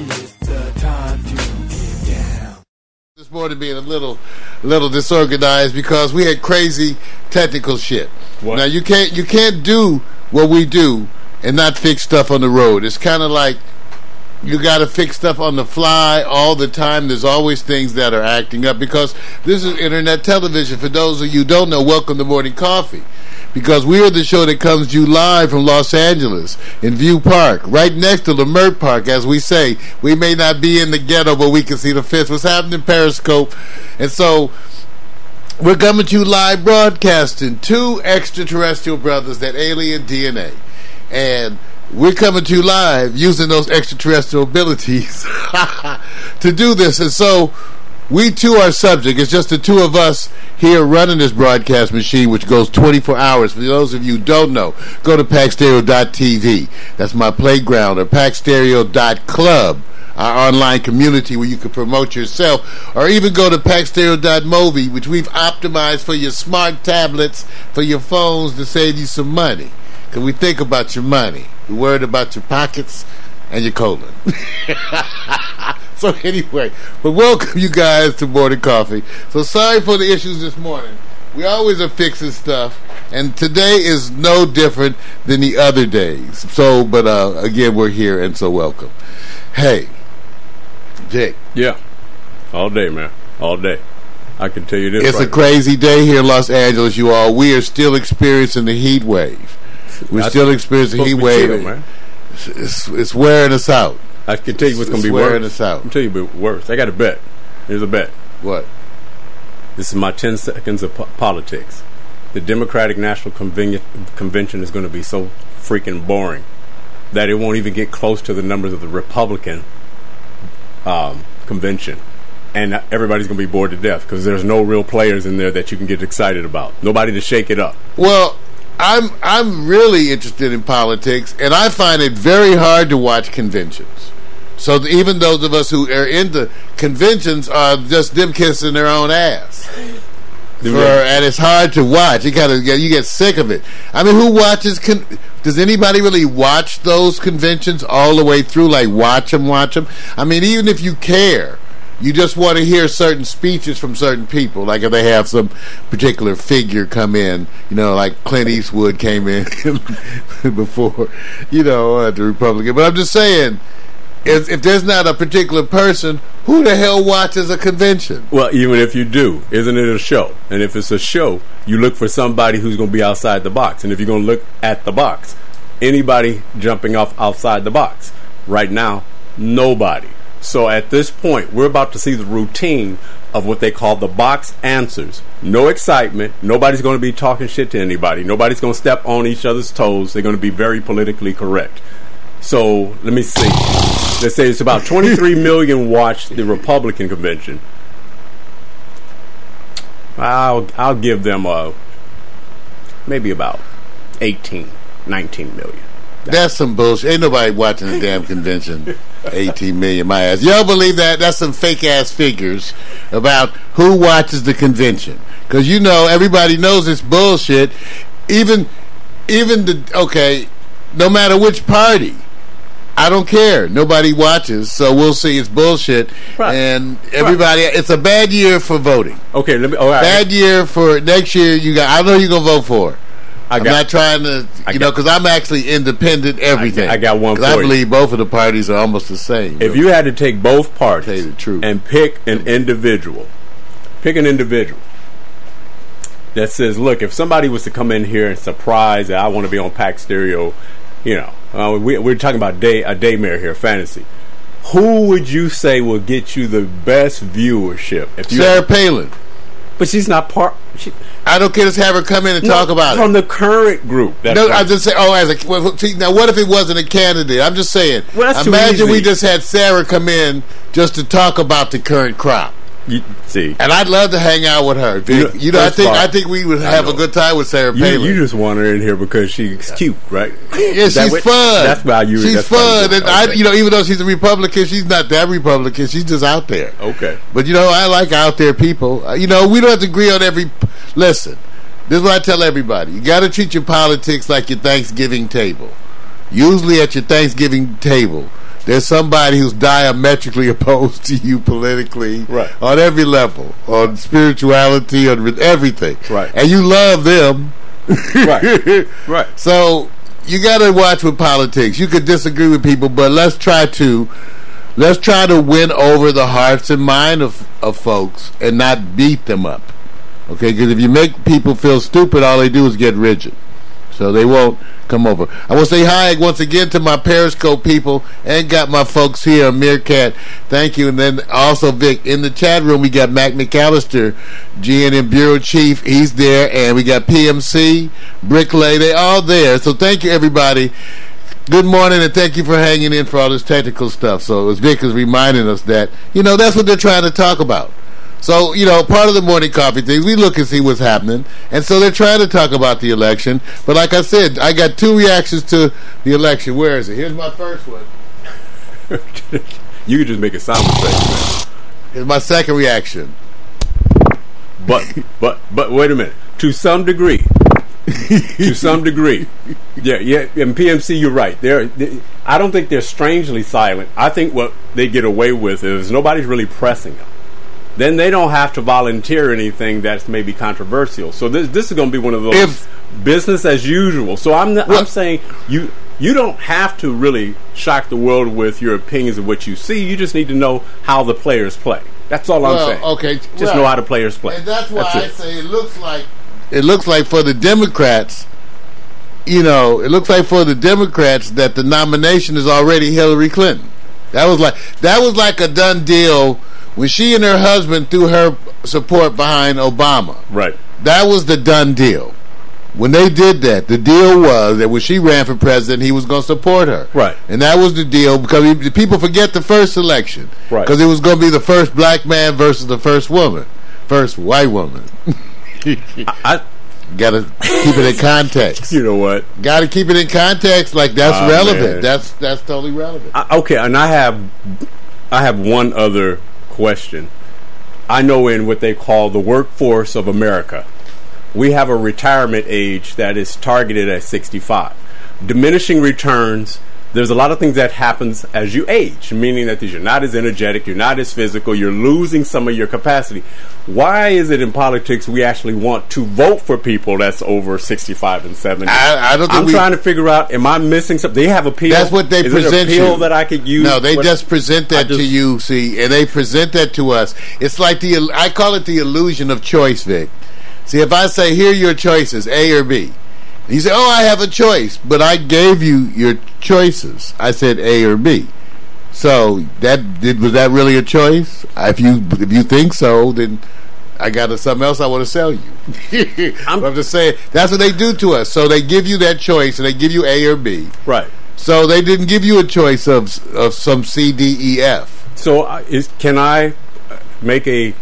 is the time to get down. This morning being a little disorganized because we had crazy technical shit. What? Now you can't do what we do and not fix stuff on the road. It's kind of like you got to fix stuff on the fly all the time. There's always things that are acting up because this is internet television. For those of you who don't know, welcome to Morning Coffee, because we are the show that comes to you live from Los Angeles in View Park, right next to Leimert Park, as we say. We may not be in the ghetto, but we can see the fifth. What's happening, Periscope? And so we're coming to you live broadcasting, two extraterrestrial brothers that alien DNA. And we're coming to you live using those extraterrestrial abilities to do this. And so we too are subject. It's just the two of us here running this broadcast machine, which goes 24 hours. For those of you who don't know, go to PacStereo.tv. That's my playground. Or PacStereo.club, our online community where you can promote yourself. Or even go to PacStereo.Movie, which we've optimized for your smart tablets, for your phones, to save you some money. Because we think about your money. We're worried about your pockets and your colon. So anyway, but welcome you guys to Morning Coffee. So sorry for the issues this morning. We always are fixing stuff, and today is no different than the other days. So, but again, we're here, and so welcome. Hey, Jake. Yeah, all day, man, all day. I can tell you this. It's right a crazy now. Day here in Los Angeles, you all. We are still experiencing the heat wave. We're still experiencing heat wave. Chill, man. It's wearing us out. I can tell you what's going to be worse. It's wearing us out. I'm telling you what's worse. I got a bet. Here's a bet. What? This is my 10 seconds of politics. The Democratic National Convention is going to be so freaking boring that it won't even get close to the numbers of the Republican convention. And everybody's going to be bored to death because there's no real players in there that you can get excited about. Nobody to shake it up. Well, I'm really interested in politics, and I find it very hard to watch conventions. So even those of us who are into conventions are just them kissing their own ass. And it's hard to watch. You get sick of it. I mean, who watches? Does anybody really watch those conventions all the way through? Like watch them. I mean, even if you care, you just want to hear certain speeches from certain people. Like if they have some particular figure come in, you know, like Clint Eastwood came in before, you know, the Republican. But I'm just saying, if there's not a particular person, who the hell watches a convention? Well, even if you do, isn't it a show? And if it's a show, you look for somebody who's going to be outside the box. And if you're going to look at the box, anybody jumping off outside the box. Right now, nobody. So at this point, we're about to see the routine of what they call the box answers. No excitement. Nobody's going to be talking shit to anybody. Nobody's going to step on each other's toes. They're going to be very politically correct. So let me see. Let's say it's about 23 million watched the Republican convention. I'll give them maybe about 18, 19 million. That's some bullshit. Ain't nobody watching the damn convention. 18 million, my ass. Y'all believe that? That's some fake ass figures about who watches the convention. Because you know, everybody knows it's bullshit. No matter which party, I don't care. Nobody watches, so we'll see. It's bullshit, right. And everybody, right. It's a bad year for voting. Okay, bad year for next year. I know you're gonna vote for it. I'm not trying to, because I'm actually independent everything. I got one for you. I believe both of the parties are almost the same. If you had to take both parties and pick an individual, that says, look, if somebody was to come in here and surprise, I want to be on Pac Stereo, we're talking about a daymare here, fantasy. Who would you say will get you the best viewership? Sarah Palin. But she's not part. I don't care. Just have her come in and talk about it. From the current group. No, I'm just saying. Now, what if it wasn't a candidate? I'm just saying. Well, that's imagine too easy. We just had Sarah come in just to talk about the current crop. You see, and I'd love to hang out with her. I think we would have a good time with Sarah Palin. You just want her in here because she's cute, right? Yeah, she's fun. That's why you. She's fun, and even though she's a Republican, she's not that Republican. She's just out there. Okay, but I like out there people. We don't have to agree on every. Listen, this is what I tell everybody: you got to treat your politics like your Thanksgiving table. Usually at your Thanksgiving table, there's somebody who's diametrically opposed to you politically, right, on every level, on spirituality, on everything. Right. And you love them. Right. Right. So you got to watch with politics. You could disagree with people, but let's try to win over the hearts and mind of folks and not beat them up. Okay? Because if you make people feel stupid, all they do is get rigid. So they won't come over. I want to say hi once again to my Periscope people and got my folks here on Meerkat. Thank you. And then also, Vic, in the chat room, we got Mac McAllister, GNM Bureau Chief. He's there. And we got PMC, Bricklay. They all there. So thank you, everybody. Good morning, and thank you for hanging in for all this technical stuff. So as Vic is reminding us that, you know, that's what they're trying to talk about. So, you know, part of the morning coffee thing, we look and see what's happening. And so they're trying to talk about the election. But like I said, I got two reactions to the election. Where is it? Here's my first one. You could just make a sound effect. Here's my second reaction. But wait a minute. To some degree. To some degree. Yeah, and PMC, you're right. I don't think they're strangely silent. I think what they get away with is nobody's really pressing them. Then they don't have to volunteer anything that's maybe controversial. So this is going to be one of those business as usual. So I'm saying you don't have to really shock the world with your opinions of what you see. You just need to know how the players play. That's all I'm saying. Okay, just know how the players play. And that's why I say it looks like for the Democrats, you know, that the nomination is already Hillary Clinton. That was like a done deal. When she and her husband threw her support behind Obama, right, that was the done deal. When they did that, the deal was that when she ran for president, he was going to support her. Right. And that was the deal, because people forget the first election. Right. Because it was going to be the first black man versus the first white woman. I got to keep it in context. You know what? Got to keep it in context. Like, that's relevant. Man. That's totally relevant. I have one other question. I know in what they call the workforce of America, we have a retirement age that is targeted at 65. Diminishing returns. There's a lot of things that happens as you age, meaning that you're not as energetic, you're not as physical, you're losing some of your capacity. Why is it in politics we actually want to vote for people that's over 65 and 70? I'm trying to figure out, am I missing something? They have a pill. That's what they present you. Is it a pill that I could use? No, they just present that to you, see, and they present that to us. It's like I call it the illusion of choice, Vic. See, if I say, here are your choices, A or B. You say, oh, I have a choice, but I gave you your choices. I said A or B. So was that really a choice? If you think so, then I got something else I want to sell you. I'm just saying, that's what they do to us. So they give you that choice, and they give you A or B. Right. So they didn't give you a choice of some C, D, E, F. So can I make a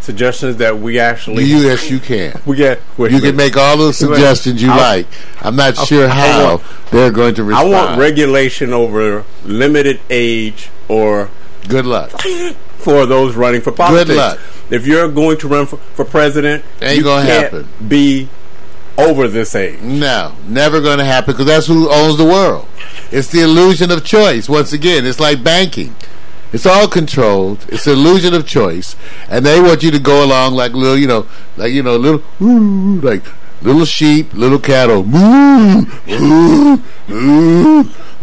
suggestions that we actually... Yes, you can. You can make all those suggestions you like. I'm not sure how they're going to respond. I want regulation over limited age or... Good luck. For those running for politics. Good luck. If you're going to run for president, ain't gonna happen. Be over this age. No, never going to happen, because that's who owns the world. It's the illusion of choice. Once again, it's like banking. It's all controlled. It's an illusion of choice, and they want you to go along like little sheep, little cattle. We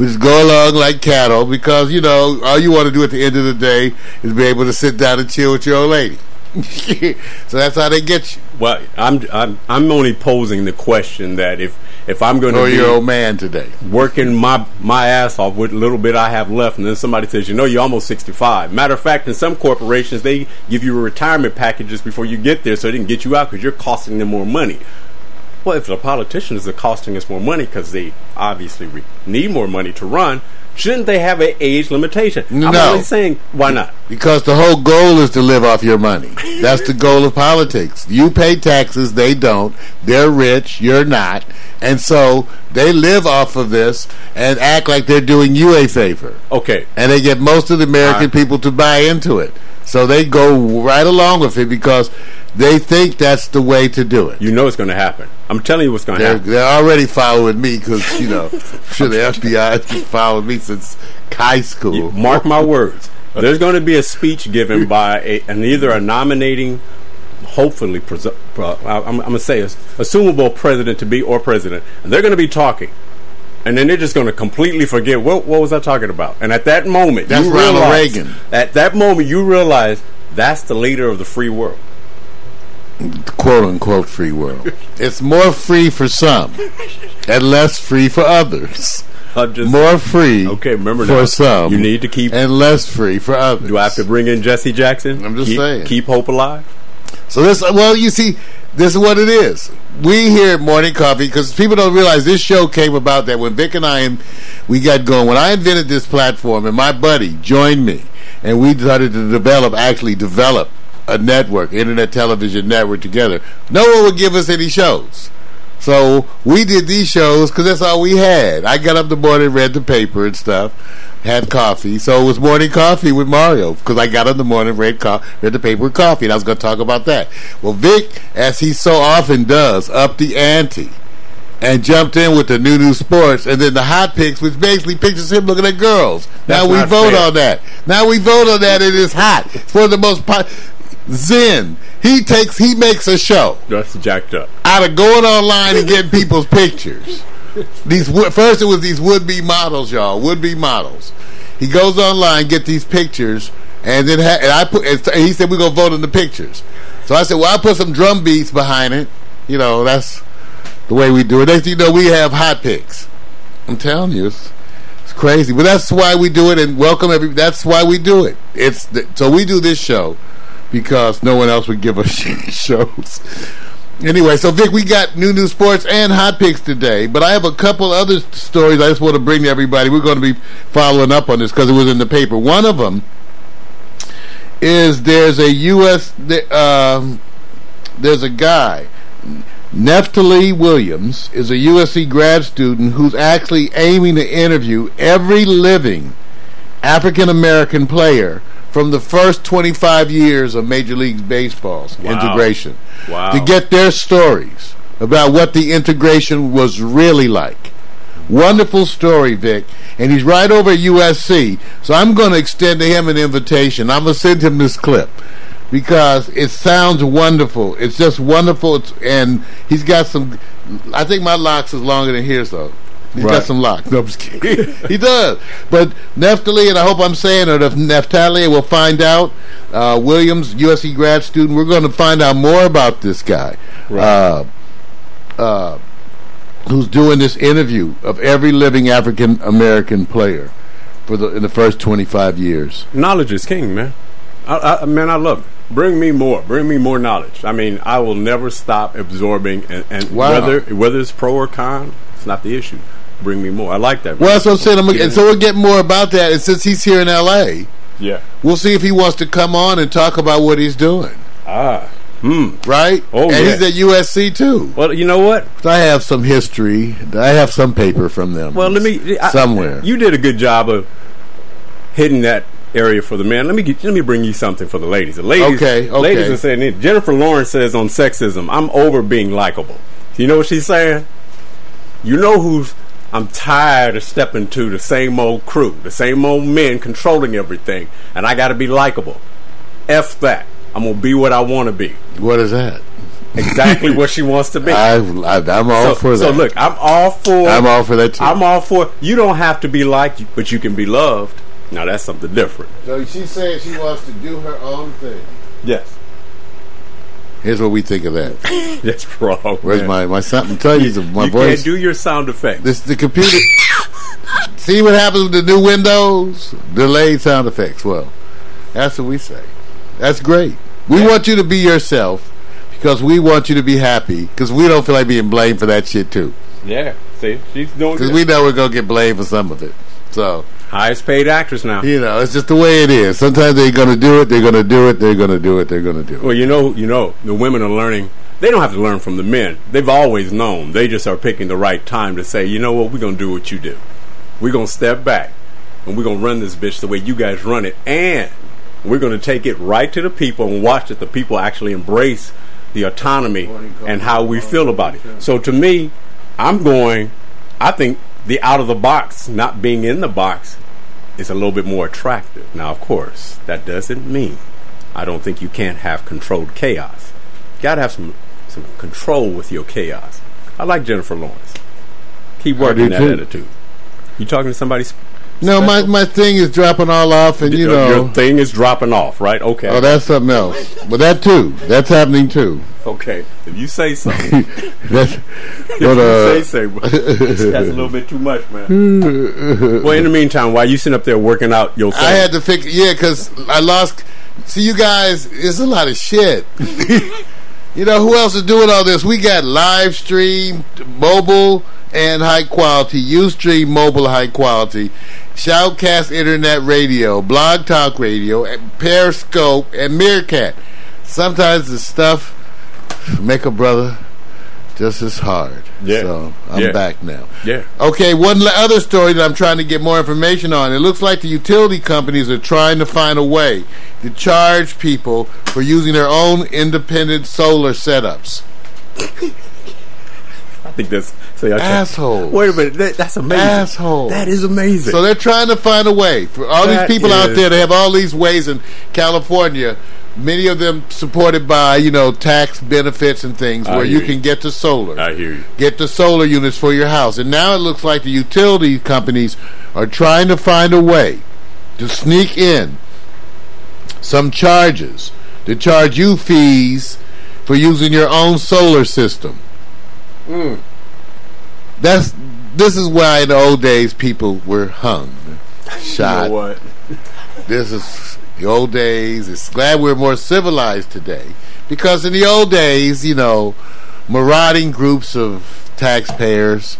just go along like cattle because all you want to do at the end of the day is be able to sit down and chill with your old lady. So that's how they get you. Well, I'm only posing the question that if I'm going to be your old man today, working my ass off with a little bit I have left, and then somebody says, you're almost 65. Matter of fact, in some corporations they give you retirement packages before you get there, so they can get you out because you're costing them more money. Well, if the politicians are costing us more money because they obviously need more money to run, shouldn't they have an age limitation? No. I'm only saying, why not? Because the whole goal is to live off your money. That's the goal of politics. You pay taxes, they don't. They're rich, you're not. And so they live off of this and act like they're doing you a favor. Okay. And they get most of the American people to buy into it. So they go right along with it because They think that's the way to do it. You know it's going to happen. I'm telling you what's going to happen. They're already following me because, you know, I'm sure the FBI has been following me since high school. You mark my words. There's going to be a speech given by either a nominating, hopefully, I'm going to say assumable president-to-be or president. And they're going to be talking. And then they're just going to completely forget, what was I talking about? And at that moment, that's you realize, Ronald Reagan. At that moment, you realize that's the leader of the free world. Quote unquote free world. It's more free for some and less free for others. More free for some. You need to keep and less free for others. Do I have to bring in Jesse Jackson? I'm just saying. Keep hope alive. So this, well, you see, this is what it is. We here at Morning Coffee, because people don't realize this show came about that when Vic and we got going. When I invented this platform and my buddy joined me and we started to develop a network, internet television network together. No one would give us any shows. So we did these shows because that's all we had. I got up in the morning, read the paper and stuff, had coffee. So it was Morning Coffee with Mario because I got up in the morning, read the paper with coffee, and I was going to talk about that. Well, Vic, as he so often does, upped the ante and jumped in with the new sports and then the hot picks, which basically pictures him looking at girls. That's Now we vote on that. It is hot. It's one of the most Zen. He makes a show. That's jacked up. Out of going online and getting people's pictures. First it was these would-be models, y'all. Would-be models. He goes online, get these pictures, and then he said we're gonna vote on the pictures. So I said, well, I'll put some drum beats behind it. You know, that's the way we do it. Next thing you know, we have hot picks. I'm telling you. It's crazy. But that's why we do it, and that's why we do it. So we do this show because no one else would give us shows. Anyway, so Vic, we got new sports and hot picks today, but I have a couple other stories I just want to bring to everybody. We're going to be following up on this because it was in the paper. One of them is there's a guy, Neftalie Williams, is a USC grad student who's actually aiming to interview every living African-American player from the first 25 years of Major League Baseball's integration to get their stories about what the integration was really like. Wonderful story, Vic. And he's right over at USC, so I'm going to extend to him an invitation. I'm going to send him this clip because it sounds wonderful. It's just wonderful. And he's got some, I think my locks is longer than his, though. He's got some locks. No, I'm just kidding. He does. But Neftalie, and I hope I'm saying it, if Neftalie, we'll find out. Williams, USC grad student, we're going to find out more about this guy who's doing this interview of every living African-American player in the first 25 years. Knowledge is king, man. I love it. Bring me more. Bring me more knowledge. I mean, I will never stop absorbing, and whether it's pro or con, it's not the issue. Bring me more. I like that. Well, that's what I'm saying. So we'll get more about that. And since he's here in L.A., we'll see if he wants to come on and talk about what he's doing. Right? Oh, and he's at USC, too. Well, you know what? I have some history. I have some paper from them. Well, somewhere. You did a good job of hitting that area for the man. Let me bring you something for the ladies. The ladies, ladies are saying this. Jennifer Lawrence says on sexism, I'm over being likable. You know what she's saying? You know who's? I'm tired of stepping to the same old crew, the same old men controlling everything, and I got to be likable. F that. I'm gonna be what I want to be. What is that? Exactly what she wants to be. I'm all for that. So look, I'm all for that too. I'm all for. You don't have to be liked, but you can be loved. Now that's something different. So she's saying she wants to do her own thing. Yes. Here's what we think of that. That's wrong. Where's my sound? I'm telling you, my voice. You can't do your sound effects. This is the computer. See what happens with the new Windows? Delayed sound effects. Well, that's what we say. That's great. We want you to be yourself because we want you to be happy because we don't feel like being blamed for that shit too. Yeah. See, she's doing. Because we know we're gonna get blamed for some of it. So highest paid actress now. You know, it's just the way it is. Sometimes they're going to do it, they're going to do it, they're going to do it, they're going to do it. Well, you know, the women are learning. They don't have to learn from the men. They've always known. They just are picking the right time to say, you know what, we're going to do what you do. We're going to step back, and we're going to run this bitch the way you guys run it, and we're going to take it right to the people and watch that the people actually embrace the autonomy and how we feel about it. So to me, I think the out of the box, not being in the box, is a little bit more attractive. Now, of course, that doesn't mean I don't think you can't have controlled chaos. You got to have some control with your chaos. I like Jennifer Lawrence. Keep working that attitude. You talking to somebody special? No, my thing is dropping all off, and your thing is dropping off, right? Okay. Oh, that's something else. But that too, that's happening too. Okay, if you say something, that's a little bit too much, man. Well, in the meantime, while you sitting up there working out your phone, I had to fix, because I lost. See, you guys, it's a lot of shit. You know who else is doing all this? We got live stream, mobile, and high quality. Ustream, mobile, high quality. Shoutcast, internet radio, blog talk radio, and Periscope, and Meerkat. Sometimes the stuff make a brother just as hard. Yeah. So I'm back now. Yeah. Okay, one other story that I'm trying to get more information on. It looks like the utility companies are trying to find a way to charge people for using their own independent solar setups. I think that's... assholes. Wait a minute. That's amazing. Assholes. That is amazing. So they're trying to find a way. For all these people out there, they have all these ways in California, many of them supported by, tax benefits and things where you can get to solar. I hear you. Get the solar units for your house. And now it looks like the utility companies are trying to find a way to sneak in some charges to charge you fees for using your own solar system. Mm. This is why in the old days people were hung, shot. You know what? This is the old days. It's glad we're more civilized today, because in the old days, marauding groups of taxpayers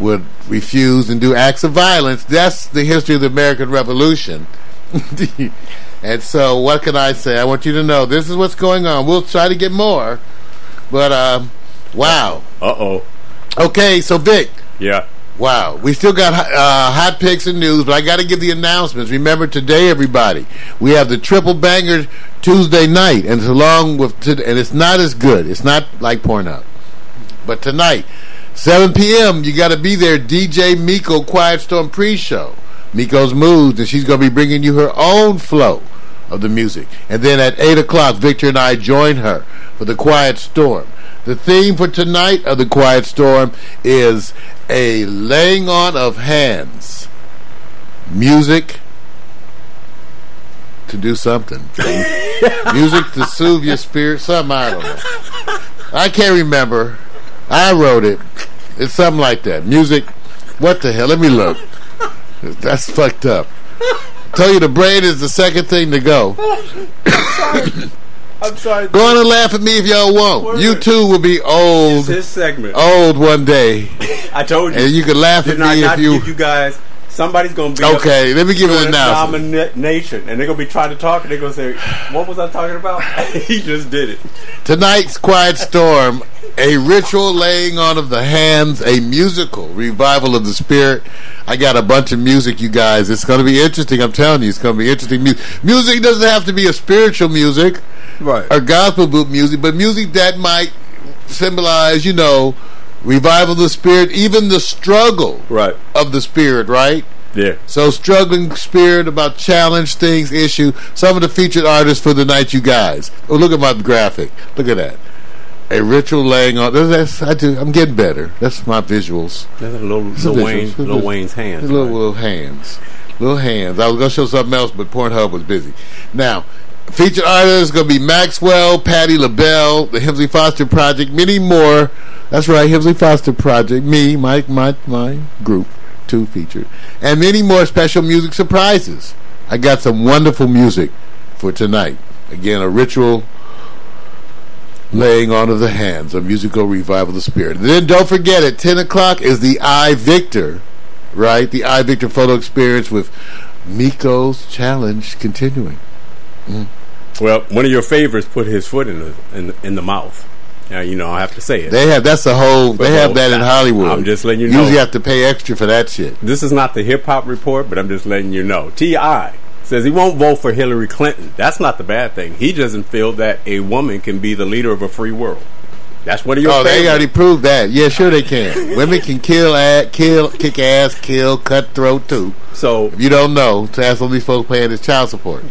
would refuse and do acts of violence. That's the history of the American Revolution. And so, what can I say? I want you to know this is what's going on. We'll try to get more, but wow. Uh-oh. Okay, so Vic. Yeah. Wow. We still got hot picks and news, but I got to give the announcements. Remember today, everybody, we have the Triple Banger Tuesday night, and it's along with today, and it's not as good. It's not like Pornhub. But tonight, 7 p.m., you got to be there. DJ Miko Quiet Storm pre-show. Miko's Moods, and she's going to be bringing you her own flow of the music. And then at 8 o'clock, Victor and I join her for the Quiet Storm. The theme for tonight of the Quiet Storm is a laying on of hands. Music to do something. Music to soothe your spirit. Something, I don't know. I can't remember. I wrote it. It's something like that. Music, what the hell? Let me look. That's fucked up. Tell you the brain is the second thing to go. I'm sorry. Go on and laugh at me if y'all won't. Word. You too will be old. It's his segment. Old one day. I told you. And you can laugh at me if you guys. Somebody's going to be okay. Let me give it an announcement. Domination, and they're going to be trying to talk, and they're going to say, "What was I talking about?" He just did it. Tonight's Quiet Storm: a ritual laying on of the hands, a musical revival of the spirit. I got a bunch of music, you guys. It's going to be interesting. I'm telling you, it's going to be interesting. Music doesn't have to be a spiritual music, right? Or gospel boot music, but music that might symbolize, revival of the spirit, even the struggle of the spirit, right? Yeah. So struggling spirit about challenge things, issue. Some of the featured artists for the night, you guys. Oh, look at my graphic. Look at that. A ritual laying on. I'm getting better. That's my visuals. That's a Lil Wayne's hands. Little hands. Little hands. I was going to show something else, but Pornhub was busy. Now, featured artists going to be Maxwell, Patti LaBelle, the Hemsley Foster Project, many more. That's right, Hemsley Foster Project, me, my group, two featured, and many more special music surprises. I got some wonderful music for tonight. Again, a ritual laying on of the hands, a musical revival of the spirit. And then don't forget, at 10 o'clock is the I Victor, right? The I Victor photo experience with Miko's challenge continuing. Well, one of your favorites put his foot in the mouth. Now, I have to say it. They have that in Hollywood. I'm just letting you know. You usually have to pay extra for that shit. This is not the hip hop report, but I'm just letting you know. T.I. says he won't vote for Hillary Clinton. That's not the bad thing. He doesn't feel that a woman can be the leader of a free world. That's what he. Oh, they already proved that. Yeah, sure they can. Women can kill, kick ass, kill, cut throat too. So if you don't know, to ask all these folks paying his child support.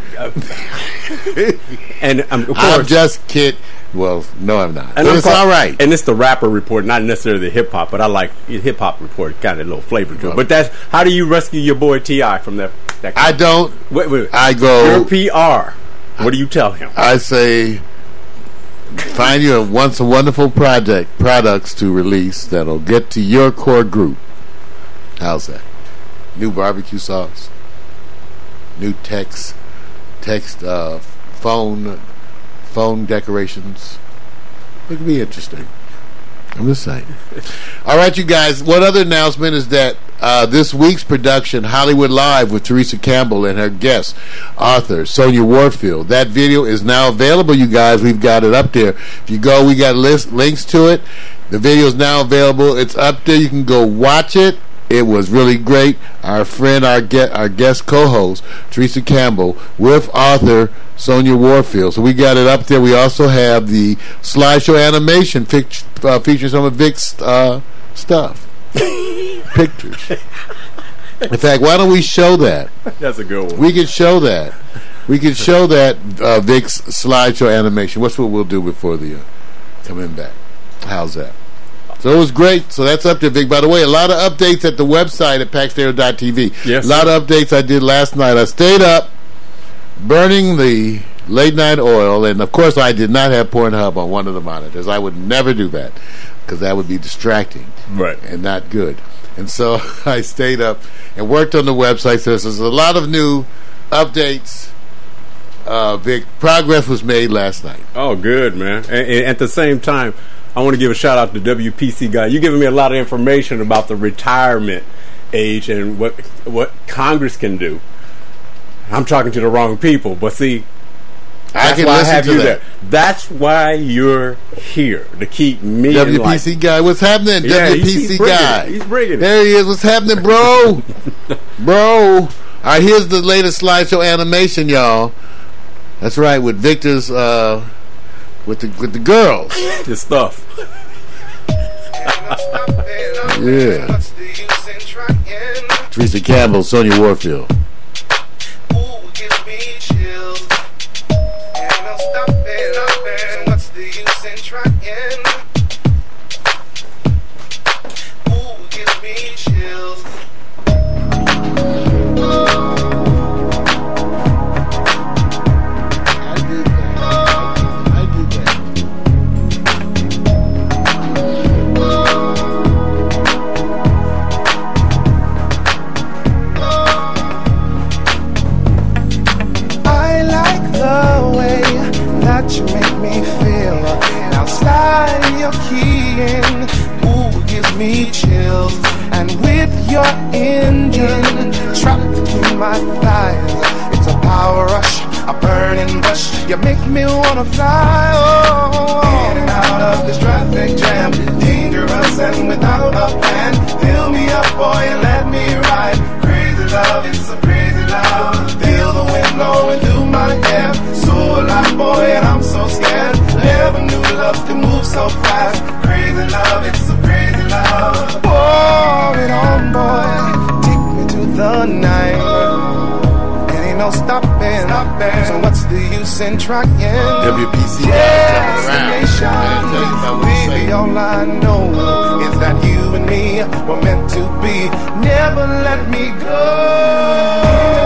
And of course, I'm just kidding. Well, no, I'm not. And it's all right. And it's the rapper report, not necessarily the hip hop, but I like hip hop report. Got a little flavor to it. But that's how do you rescue your boy T.I. from that? I don't. Wait. I go. Your PR. What do you tell him? I say, find you a once a wonderful products to release that'll get to your core group. How's that? New barbecue sauce, new text phone decorations. It could be interesting. I'm just saying. All right, you guys. One other announcement is that this week's production, Hollywood Live with Teresa Campbell and her guest, author Sonya Warfield. That video is now available, you guys. We've got it up there. If you go, we got links to it. The video is now available. It's up there. You can go watch it. It was really great. Our friend, our guest co-host, Teresa Campbell, with author Sonya Warfield. So we got it up there. We also have the slideshow animation featuring some of Vic's stuff. Pictures. In fact, why don't we show that? That's a good one. We could show that. We could show that Vic's slideshow animation. What's what we'll do before the coming back. How's that? So it was great. So that's up there, Vic. By the way, a lot of updates at the website at PacStereo.tv. Yes, a lot sir. Of updates I did last night. I stayed up burning the late night oil, and of course I did not have Pornhub on one of the monitors. I would never do that because that would be distracting, right, and not good. And so I stayed up and worked on the website. So there's a lot of new updates. Vic, progress was made last night. Oh, good, man. And at the same time, I want to give a shout out to WPC guy. You're giving me a lot of information about the retirement age and what Congress can do. I'm talking to the wrong people, but see, that's why I have you there. That's why you're here, to keep me in life. WPC guy, what's happening? Yeah, WPC guy, he's bringing it. There he is. What's happening, bro? All right, here's the latest slideshow animation, y'all. That's right, with Victor's. With the girls, the stuff. Yeah. Teresa Campbell, Sonya Warfield. And trying WPC destination. Baby, all I know is that you and me were meant to be. Never let me go.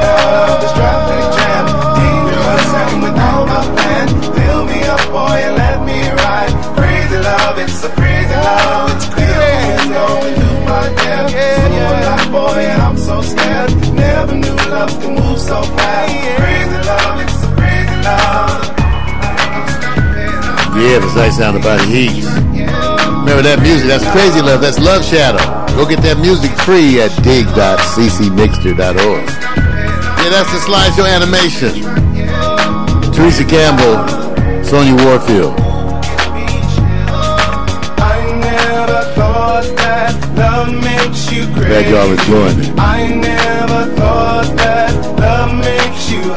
Out of this traffic jam, dangerous and without a plan. Fill me up, boy, and let me ride. Crazy love, it's a crazy love. It's clear it's going through my head. So alive, boy, and I'm so scared. Never knew love could move so fast. Crazy love, it's yeah, the nice sound about the Heat. Remember that music? That's Crazy Love. That's Love Shadow. Go get that music free at dig.ccmixter.org. Yeah, that's the slideshow animation. Teresa Campbell, Sonya Warfield. I never thought that love makes you crazy. Glad y'all are joining. I never thought that love makes you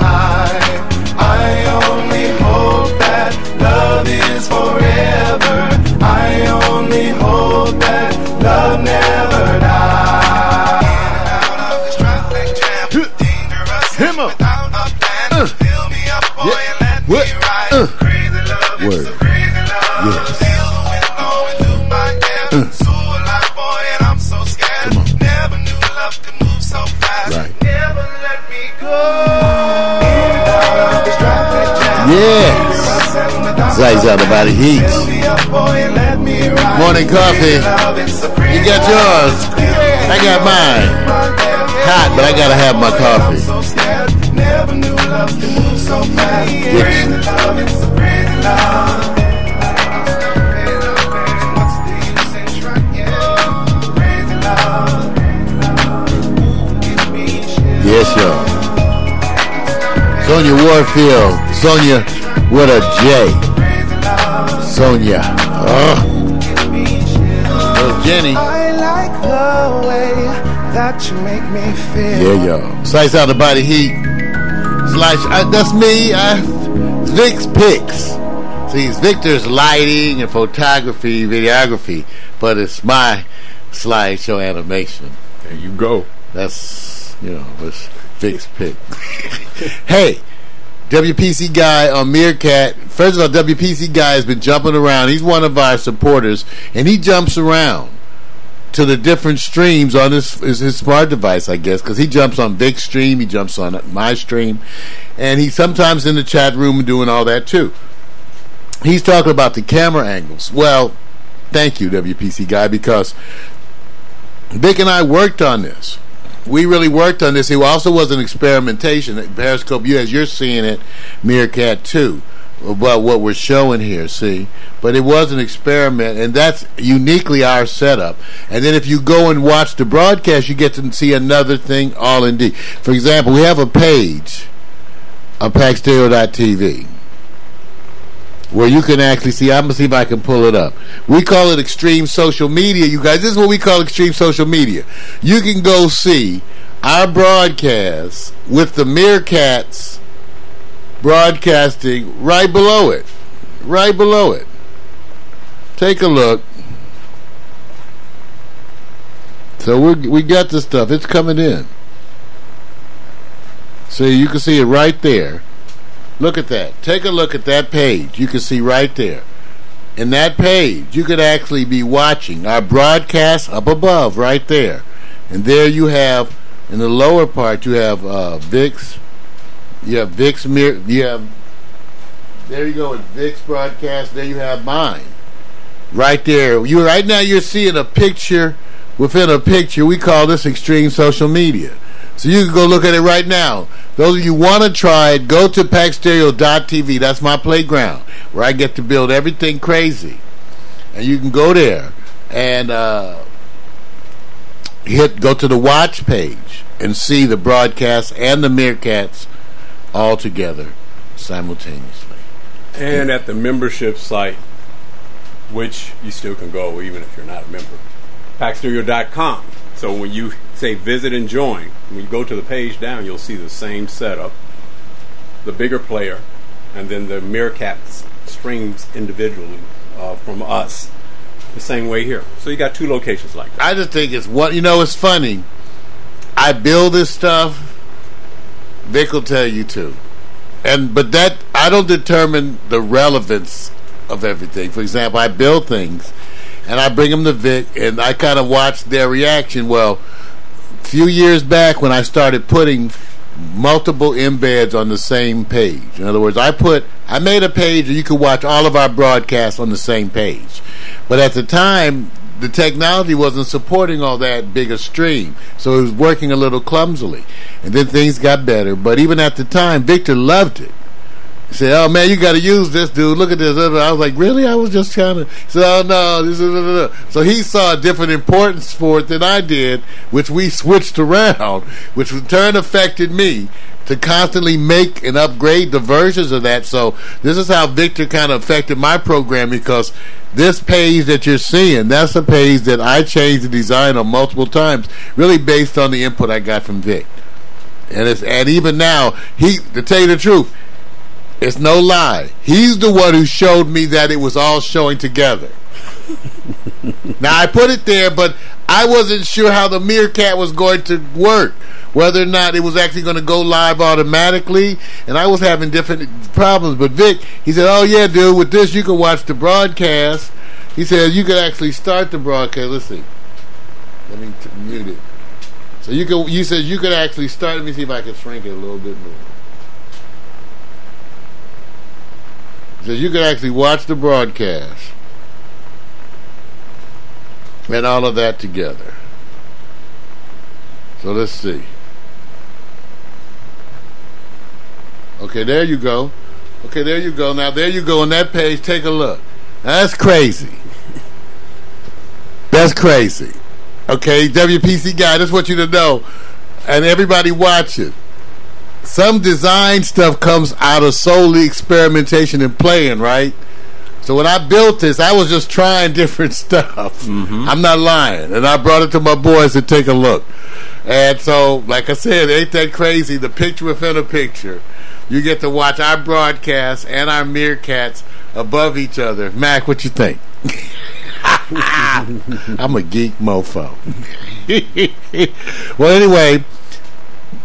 Fill me up, boy, and let me ride. Crazy love, it's a crazy love. Feel the wind blowing through my hair. So alive, boy, and I'm so scared. Never knew love could move so fast. Right. Never let me go. Yeah. Lights out about the heat. Fill me up, boy, and let me ride. Morning coffee. You got yours. I got mine. Hot, but I gotta have my coffee. So scared, never knew love could move so fast. Yes, y'all. Sonya Warfield. Sonya with a J. Sonya. Oh, Jenny. I like the way that you make me feel. Yeah, y'all. Slice out the body heat. Slice. That's me. It's Vic's Picks. See, it's Victor's lighting and photography, videography, but it's my slideshow animation. There you go. That's, you know, it's Vic's Picks. Hey, WPC guy on Meerkat. First of all, WPC guy has been jumping around. He's one of our supporters, and he jumps around to the different streams on his smart device, I guess, because he jumps on Vic's stream, he jumps on my stream, and he's sometimes in the chat room doing all that too. He's talking about the camera angles. Well, thank you, WPC guy, because Vic and I worked on this. We really worked on this. It also was an experimentation at Periscope, as you're seeing it, Meerkat too, about what we're showing here, see? But it was an experiment, and that's uniquely our setup. And then if you go and watch the broadcast, you get to see another thing all in D. For example, we have a page on PacStereo.tv where you can actually see. I'm going to see if I can pull it up. We call it extreme social media, you guys. This is what we call extreme social media. You can go see our broadcast with the Meerkats broadcasting right below it. Right below it. Take a look. So we got this stuff. It's coming in. So you can see it right there. Look at that. Take a look at that page. You can see right there. In that page, you could actually be watching our broadcast up above right there. And there you have, in the lower part, you have Vic's. You have Vic's Mirror. You have, there you go with Vic's broadcast. There you have mine, right there. You right now you're seeing a picture within a picture. We call this extreme social media. So you can go look at it right now. Those of you want to try it, go to PacStereo.tv. That's my playground where I get to build everything crazy, and you can go there and go to the watch page and see the broadcast and the Meerkats all together simultaneously. And at the membership site, which you still can go even if you're not a member, PacStereo.com. So when you say visit and join, when you go to the page down, you'll see the same setup, the bigger player, and then the Meerkat streams individually from us the same way here. So you got two locations like that. I just think it's one. You know, it's funny, I build this stuff, Vic will tell you too, but that I don't determine the relevance of everything. For example, I build things and I bring them to Vic, and I kind of watch their reaction. Well, a few years back when I started putting multiple embeds on the same page, in other words, I made a page where you could watch all of our broadcasts on the same page, but at the time the technology wasn't supporting all that big a stream, so it was working a little clumsily. And then things got better, but even at the time, Victor loved it. He said, "Oh man, you got to use this, dude. Look at this." I was like, "Really? I was just trying to." He said, "Oh no, this is." So he saw a different importance for it than I did, which we switched around, which in turn affected me to constantly make and upgrade the versions of that. So this is how Victor kind of affected my program, because this page that you're seeing, that's a page that I changed the design on multiple times, really based on the input I got from Vic. And even now, to tell you the truth, it's no lie, he's the one who showed me that it was all showing together. Now I put it there, but I wasn't sure how the Meerkat was going to work. whether or not it was actually going to go live automatically, and I was having different problems. But Vic, he said, oh yeah, dude, with this you can watch the broadcast. He said you could actually start the broadcast. Let's see. Let me mute it. So you could, you said you could actually start. Let me see if I can shrink it a little bit more. So you could actually watch the broadcast and all of that together. So let's see. Okay, there you go. Okay, there you go. Now there you go on that page. Take a look. Now, that's crazy. That's crazy. Okay, WPC guy, that's what you to know. And everybody watching. Some design stuff comes out of solely experimentation and playing, right? So when I built this, I was just trying different stuff. Mm-hmm. I'm not lying. And I brought it to my boys to take a look. And so, like I said, ain't that crazy? The picture within a picture. You get to watch our broadcasts and our meerkats above each other. Mac, what you think? I'm a geek mofo. Well, anyway,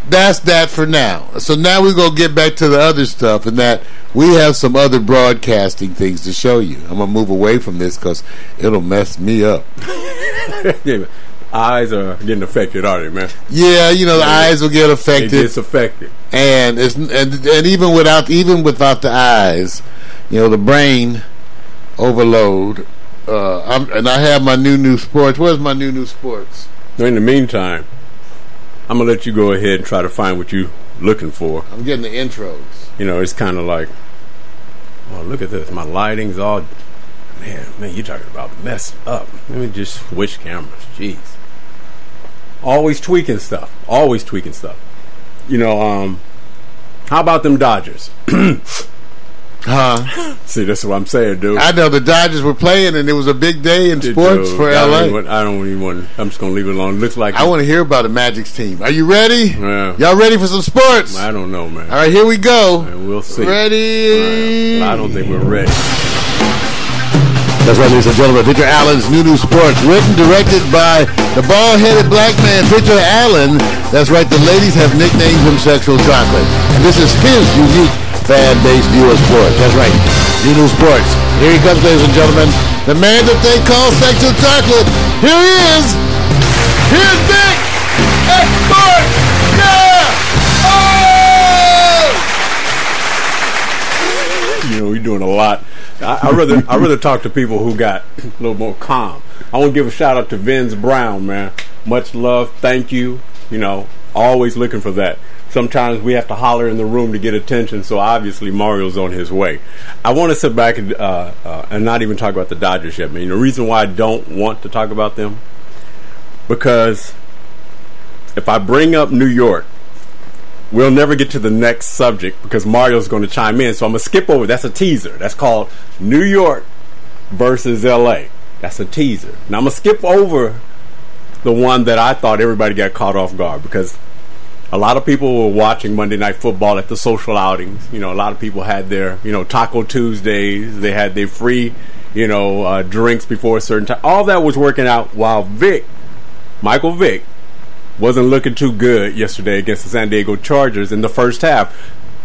that's that for now. So now we're going to get back to the other stuff, and that we have some other broadcasting things to show you. I'm going to move away from this because it'll mess me up. Eyes are getting affected already, man. Yeah, you know, the eyes will get affected. It gets affected. And it's, and even without the eyes, you know, the brain overload. I have my new sports. Where's my new sports? In the meantime, I'm going to let you go ahead and try to find what you're looking for. I'm getting the intros. You know, it's kind of like, oh, look at this. My lighting's all, man, you're talking about messed up. Let me just switch cameras. Jeez. Always tweaking stuff. You know, how about them Dodgers? Huh? See, that's what I'm saying, dude. I know the Dodgers were playing, and it was a big day in sports for LA. I don't even want. I'm just gonna leave it alone. Looks like I want to hear about the Magic's team. Are you ready? Yeah. Y'all ready for some sports? I don't know, man. All right, here we go. And we'll see. Ready? I don't think we're ready. That's right, ladies and gentlemen. Pitcher Allen's New Sports, written, directed by the bald-headed black man, Pitcher Allen. That's right. The ladies have nicknamed him Sexual Chocolate, and this is his unique fan-based view of sports. That's right. New sports. Here he comes, ladies and gentlemen. The man that they call Sexual Chocolate. Here he is. Here's Vic at sports. Yeah. Oh! You know, we're doing a lot. I rather talk to people who got a little more calm. I want to give a shout out to Vince Brown, man. Much love. Thank you. You know, always looking for that. Sometimes we have to holler in the room to get attention, so obviously Mario's on his way. I want to sit back and not even talk about the Dodgers yet. I mean, the reason why I don't want to talk about them, because if I bring up New York, we'll never get to the next subject because Mario's going to chime in, so I'm going to skip over. That's a teaser. That's called New York versus L.A. That's a teaser. Now, I'm going to skip over the one that I thought everybody got caught off guard because a lot of people were watching Monday Night Football at the social outings. You know, a lot of people had their, you know, Taco Tuesdays. They had their free, you know, drinks before a certain time. All that was working out while Michael Vick, wasn't looking too good yesterday against the San Diego Chargers in the first half.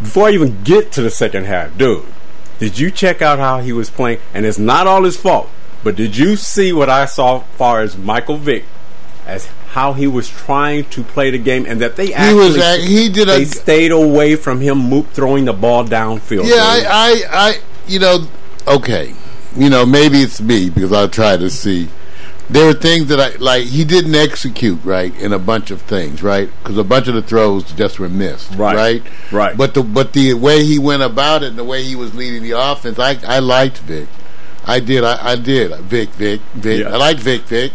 Before I even get to the second half, dude, did you check out how he was playing? And it's not all his fault, but did you see what I saw as far as Michael Vick? As how he was trying to play the game, and that they stayed away from him throwing the ball downfield. Yeah, I you know, okay, you know, maybe it's me because I try to see. There were things that I like. He didn't execute right in a bunch of things, right? Because a bunch of the throws just were missed, right. But the way he went about it, and the way he was leading the offense, I liked Vic. I did. Vic. Yeah. I liked Vic. Vic.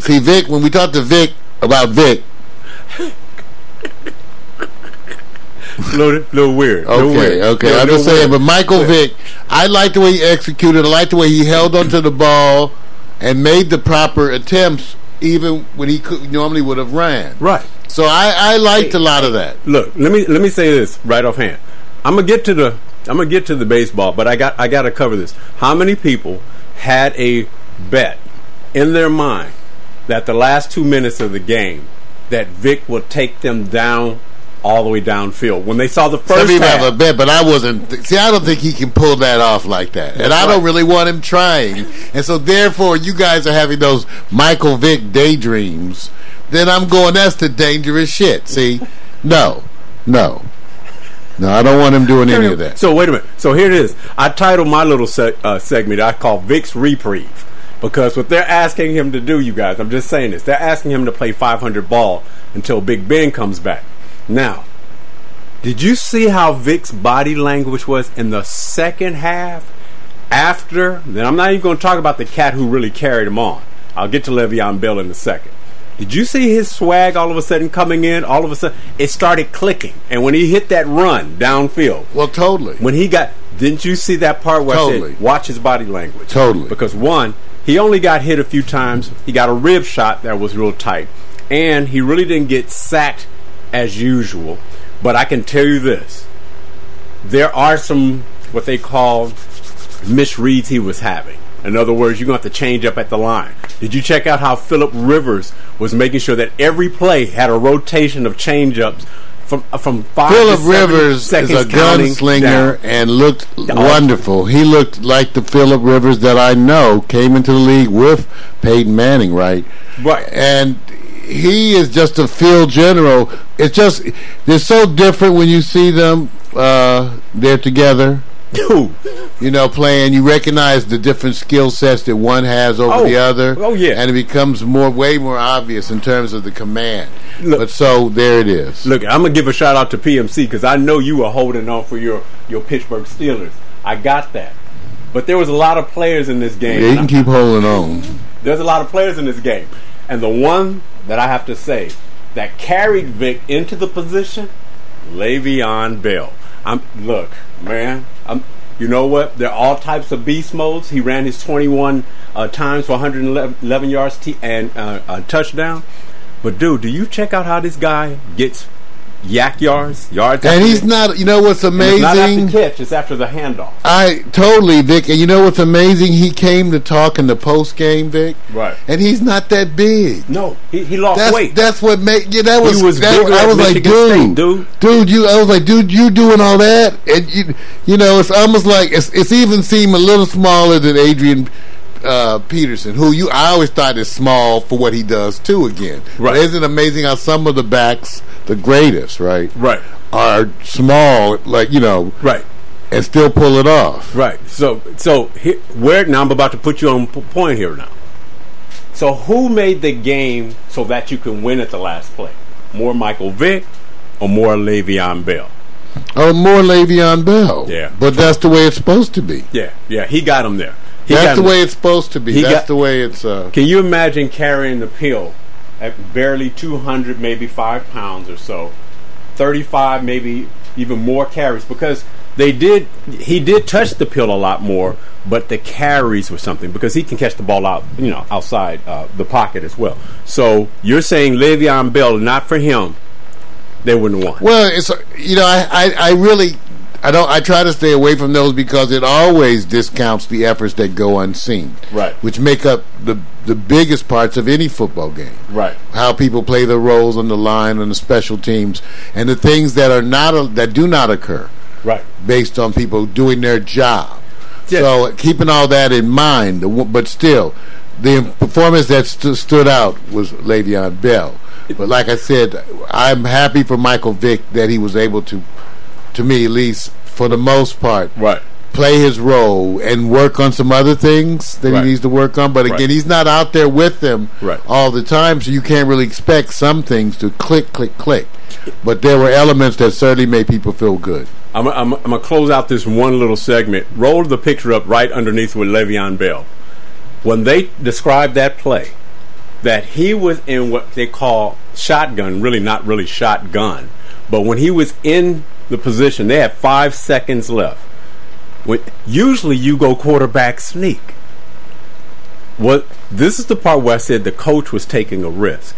See, Vic, when we talked to Vic about Vic. Little weird. Okay. Yeah, I'm just saying, weird. But Michael Vick, I liked the way he executed. I liked the way he held onto the ball and made the proper attempts even when he could, normally would have ran. Right. So I liked a lot of that. Look, let me say this right offhand. I'm gonna get to the baseball, but I got to cover this. How many people had a bet in their mind that the last 2 minutes of the game that Vick will take them down all the way downfield. When they saw the first half. Some people have a bet, but I wasn't. See, I don't think he can pull that off like that. And I don't really want him trying. And so, therefore, you guys are having those Michael Vick daydreams. Then I'm going, that's the dangerous shit. See? No, I don't want him doing any of that. So, wait a minute. So, here it is. I titled my little segment I call Vick's Reprieve. Because what they're asking him to do, you guys, I'm just saying this. They're asking him to play 500 ball until Big Ben comes back. Now, did you see how Vick's body language was in the second half? After, then I'm not even going to talk about the cat who really carried him on. I'll get to Le'Veon Bell in a second. Did you see his swag all of a sudden coming in? All of a sudden, it started clicking. And when he hit that run downfield. Well, totally. When he got, didn't you see that part where I said, watch his body language? Totally. Because one, he only got hit a few times. He got a rib shot that was real tight. And he really didn't get sacked as usual. But I can tell you this. There are some, what they call, misreads he was having. In other words, you're going to have to change up at the line. Did you check out how Phillip Rivers was making sure that every play had a rotation of change-ups? From 5 to 7 Phillip Rivers is a gunslinger and looked wonderful. He looked like the Phillip Rivers that I know came into the league with Peyton Manning, right? Right. And he is just a field general. It's just, they're so different when you see them they're together. Dude. You know, playing, you recognize the different skill sets that one has over the other. Oh, yeah. And it becomes way more obvious in terms of the command. Look, but so, there it is. Look, I'm going to give a shout out to PMC because I know you were holding on for your Pittsburgh Steelers. I got that. But there was a lot of players in this game. Yeah, you can keep holding on. There's a lot of players in this game. And the one that I have to say that carried Vick into the position, Le'Veon Bell. You know what? There are all types of beast modes. He ran his 21 times for 111 yards and a touchdown. But, dude, do you check out how this guy gets yak yards? And he's not, you know what's amazing? It's not after catch. It's after the handoff. Vic. And you know what's amazing? He came to talk in the post game, Vic. Right. And he's not that big. No, he lost weight. That's what made. Yeah, that was. He was that, I was like, dude, you doing all that? And you know, it's almost like it's even seemed a little smaller than Adrian Peterson, who I always thought is small for what he does too. Again, right? But isn't it amazing how some of the backs, the greatest, right, are small, like right, and still pull it off, right? So here, where now I'm about to put you on point here now. So who made the game so that you can win at the last play? More Michael Vick or more Le'Veon Bell? Oh, more Le'Veon Bell. Yeah, but that's the way it's supposed to be. Yeah, he got him there. That's the way it's supposed to be. That's the way it's... Can you imagine carrying the pill at barely 200, maybe 5 pounds or so, 35, maybe even more carries? Because he did touch the pill a lot more, but the carries were something, because he can catch the ball out, outside the pocket as well. So you're saying Le'Veon Bell, not for him, they wouldn't want. Well, it's I really... I try to stay away from those because it always discounts the efforts that go unseen, right? Which make up the biggest parts of any football game, right? How people play their roles on the line, on the special teams, and the things that are not that do not occur, right? Based on people doing their job. Yeah. So keeping all that in mind, but still, the performance that stood out was Le'Veon Bell. But like I said, I'm happy for Michael Vick that he was able to. To me, at least, for the most part, right, play his role and work on some other things that he needs to work on. But again, he's not out there with them all the time, so you can't really expect some things to click, click, click. But there were elements that certainly made people feel good. I'm going to close out this one little segment. Roll the picture up right underneath with Le'Veon Bell. When they described that play, that he was in what they call shotgun, really not really shotgun, but when he was in the position, they had 5 seconds left. Usually you go quarterback sneak. This is the part where I said the coach was taking a risk.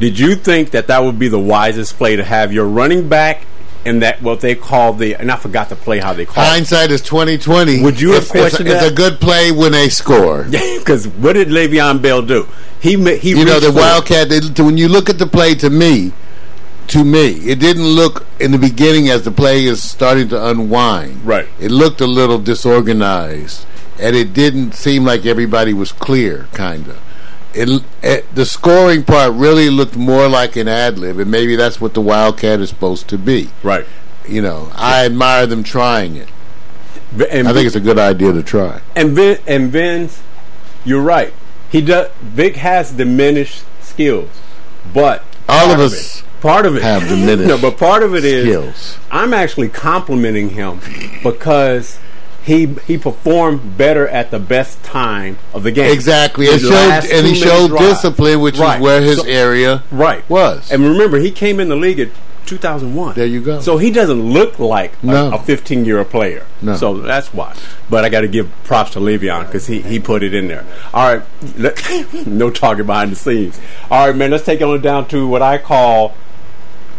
Did you think that would be the wisest play, to have your running back in that what they call the, and I forgot the play how they call hindsight it. Is 20/20. Would you have questioned that? It's a good play when they score. Yeah, because what did Le'Veon Bell do? He you know the Wildcat. When you look at the play, to me, it didn't look in the beginning as the play is starting to unwind. Right, it looked a little disorganized, and it didn't seem like everybody was clear. Kinda. The scoring part really looked more like an ad lib, and maybe that's what the Wildcat is supposed to be. Right. You know, I admire them trying it. And I think it's a good idea to try. And Vince, you're right. Vic has diminished skills, but all of us have diminished. No, but part of it is skills. I'm actually complimenting him because he performed better at the best time of the game. Exactly. He showed discipline, which is where his area was. And remember, he came in the league at 2001. There you go. So he doesn't look like a 15-year player. No. So that's why. But I got to give props to Le'Veon because he put it in there. All right. No talking behind the scenes. All right, man, let's take it on down to what I call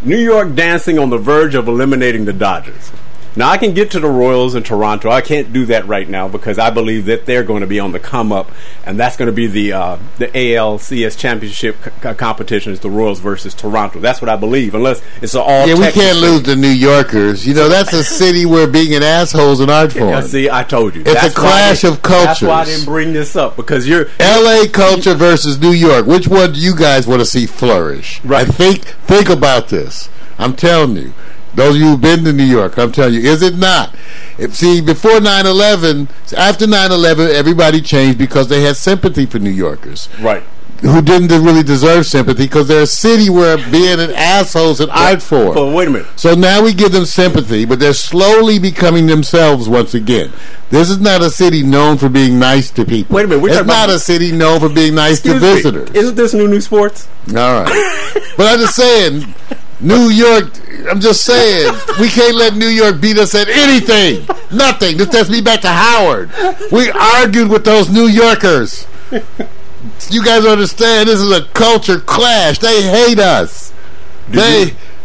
New York dancing on the verge of eliminating the Dodgers. Now, I can get to the Royals in Toronto. I can't do that right now because I believe that they're going to be on the come-up, and that's going to be the ALCS Championship competition is the Royals versus Toronto. That's what I believe, unless it's an all-Texas. Yeah, we can't lose the New Yorkers. You know, that's a city where being an asshole is an art form. Yeah, see, I told you. It's a clash of cultures. That's why I didn't bring this up, because you're... L.A. culture versus New York. Which one do you guys want to see flourish? Right. And think about this. I'm telling you. Those of you who've been to New York, I'm telling you, is it not? Before 9/11, after 9/11, everybody changed because they had sympathy for New Yorkers. Right. Who didn't really deserve sympathy because they're a city where being an asshole is an art form. But wait a minute. So now we give them sympathy, but they're slowly becoming themselves once again. This is not a city known for being nice to people. Wait a minute. It's not a city known for being nice to visitors. Isn't this new sports? All right. But I'm just saying... New York, I'm just saying, we can't let New York beat us at anything. Nothing. This takes me back to Howard. We argued with those New Yorkers. You guys understand, this is a culture clash. They hate us.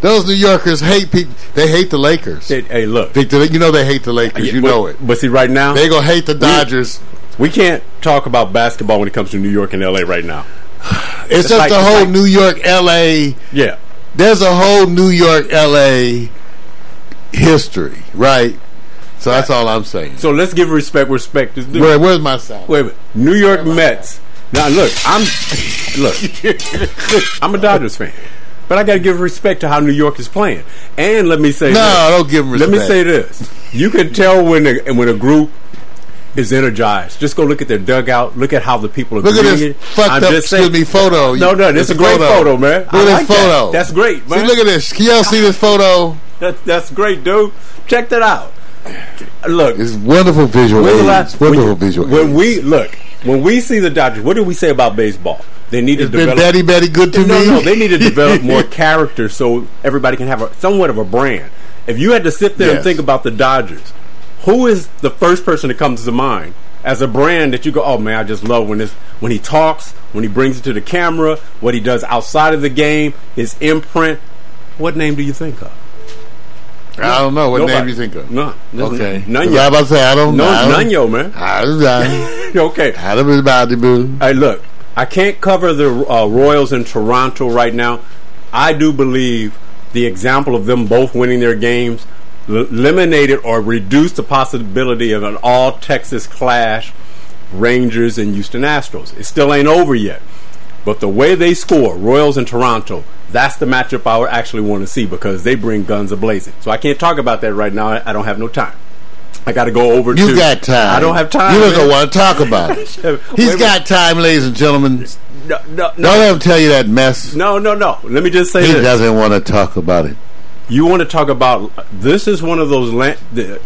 Those New Yorkers hate people. They hate the Lakers. Hey, look. You know they hate the Lakers. You know it. But see, right now, they're going to hate the Dodgers. We can't talk about basketball when it comes to New York and L.A. right now. It's just like, the whole New York, L.A. Yeah. There's a whole New York, L.A. history, right? So that's all I'm saying. So let's give respect. Where's my sound? Wait a minute. New York Mets. Now, look, I'm a Dodgers fan. But I got to give respect to how New York is playing. And let me say this. No, don't give respect. Let me say this. You can tell when a group is energized. Just go look at their dugout. Look at how the people are doing it. Look at this fucked up silly photo. No, it's a great photo, man. Look at this photo. That's great, man. See, look at this. Can y'all see this photo? That's great, dude. Check that out. Look. It's wonderful visual aids. When we see the Dodgers, what do we say about baseball? They need to develop. It's been Betty good to me. No, they need to develop more character so everybody can have somewhat of a brand. If you had to sit there and think about the Dodgers, who is the first person that comes to mind as a brand that you go, oh, man, I just love when he talks, when he brings it to the camera, what he does outside of the game, his imprint. What name do you think of? I don't know. What name do you think of? None. Okay. None. I'm about to say, I don't know. None, yo, man. Okay. Hey, look, I can't cover the Royals in Toronto right now. I do believe the example of them both winning their games eliminated or reduced the possibility of an all-Texas clash, Rangers and Houston Astros. It still ain't over yet. But the way they score, Royals and Toronto, that's the matchup I would actually want to see because they bring guns a-blazing. So I can't talk about that right now. I don't have no time. I got to go over to... You got time. I don't have time. You don't want to talk about it. He's got time, ladies and gentlemen. No. Don't let him tell you that mess. No. Let me just say this. He doesn't want to talk about it. You want to talk about, this is one of those,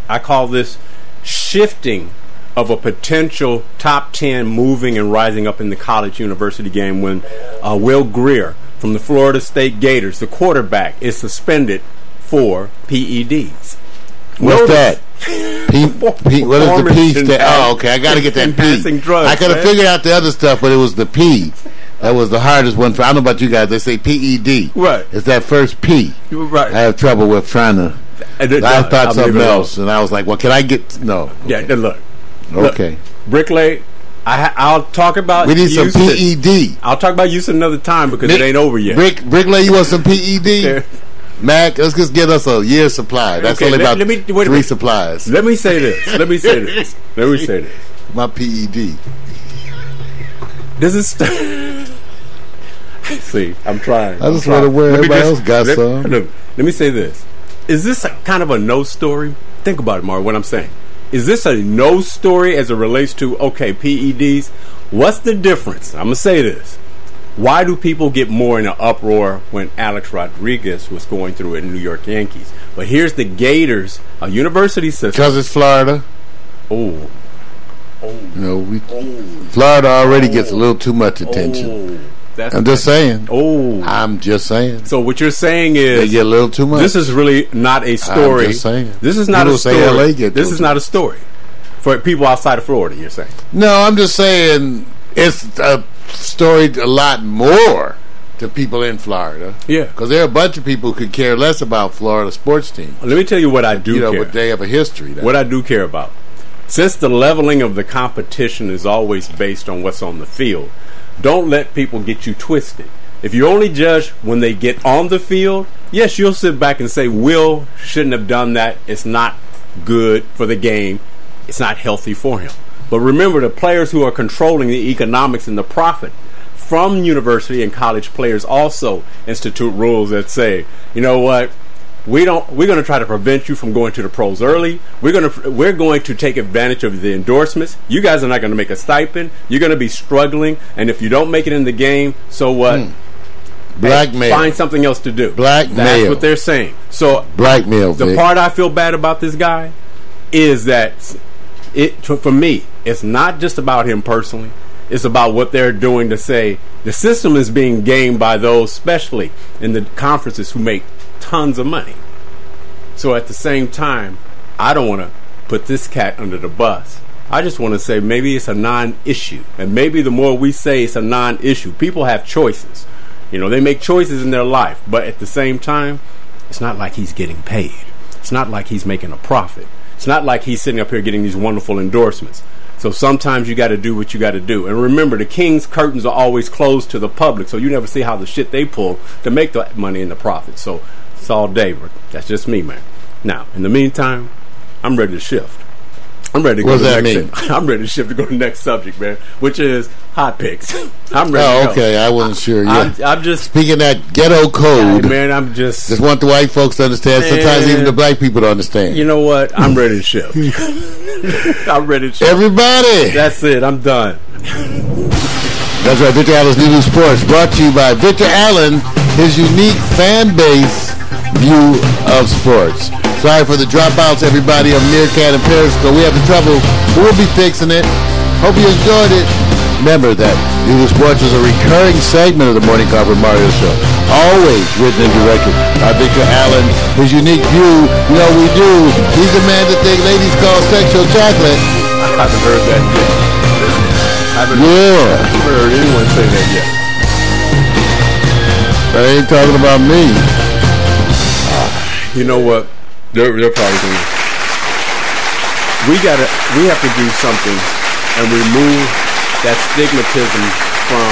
I call this shifting of a potential top 10 moving and rising up in the college university game when Will Greer from the Florida State Gators, the quarterback, is suspended for PEDs. What's that? What is the P stand? Oh, okay. I got to get that P. I could have figured out the other stuff, but it was the P. That was the hardest one for. I don't know about you guys. They say PED. Right. It's that first P. Right. I have trouble with trying to. I thought I'm something else, and I was like, "Well, can I get no?" Okay. Yeah. Look. Okay. Bricklay. I'll talk about. We need some PED. I'll talk about use another time because it ain't over yet. Bricklay, you want some PED? Mac, let's just get us a year's supply. That's okay, only about three supplies. Let me say this. My PED. This is. See, I'm trying. I just want to wear everybody else got some. Let me say this. Is this kind of a no story? Think about it, Mario, what I'm saying. Is this a no story as it relates to, okay, PEDs? What's the difference? I'm going to say this. Why do people get more in an uproar when Alex Rodriguez was going through it in New York Yankees? But here's the Gators, a university system. Because it's Florida. Florida already gets a little too much attention. I'm just saying. I'm just saying. So what you're saying is they get a little too much. This is really not a story. I'm just saying. This is not people a story. LA get this is not a story for people outside of Florida. You're saying? No, I'm just saying it's a story a lot more to people in Florida. Yeah, because there are a bunch of people who could care less about Florida sports teams. Let me tell you what I do. You know, care. But they have a history. What I do care about. Since the leveling of the competition is always based on what's on the field, don't let people get you twisted. If you only judge when they get on the field, yes, you'll sit back and say, Will shouldn't have done that. It's not good for the game. It's not healthy for him. But remember, the players who are controlling the economics and the profit from university and college players also institute rules that say, you know what? We're going to try to prevent you from going to the pros early. We're going to take advantage of the endorsements. You guys are not going to make a stipend. You're going to be struggling, and if you don't make it in the game, so what? Blackmail. Find something else to do. Blackmail. That's what they're saying. So blackmail. The part I feel bad about this guy is that for me, it's not just about him personally. It's about what they're doing to say the system is being gamed by those, especially in the conferences, who make tons of money. So at the same time, I don't want to put this cat under the bus. I just want to say maybe it's a non-issue, and maybe the more we say it's a non-issue, people have choices. You know, they make choices in their life, but at the same time, it's not like he's getting paid. It's not like he's making a profit. It's not like he's sitting up here getting these wonderful endorsements. So sometimes you got to do what you got to do. And remember, the king's curtains are always closed to the public, so you never see how the shit they pull to make the money and the profit. So it's all day, but that's just me, man. Now, in the meantime, I'm ready to shift. I'm ready to go to the next subject. I'm ready to shift to go to the next subject, man, which is hot picks. I'm ready. Oh, okay. I wasn't sure. Yeah. I'm just speaking that ghetto code, man. I'm just want the white folks to understand. Man, sometimes even the black people don't understand. You know what? I'm ready to shift. I'm ready to shift. Everybody, that's it. I'm done. That's right. Victor Allen's New Sports, brought to you by Victor Allen, his unique fan base view of sports. Sorry for the dropouts, everybody, of Meerkat and Periscope. We have the trouble. We'll be fixing it. Hope you enjoyed it. Remember that New Sports is a recurring segment of the Morning Coffee with Mario show, always written and directed by Victor Allen, his unique view. You know we do. He's the man that think ladies call sexual chocolate. I haven't heard that yet. I haven't heard anyone say that yet. They ain't talking about me. You know what? They're probably doing it. We have to do something and remove that stigmatism from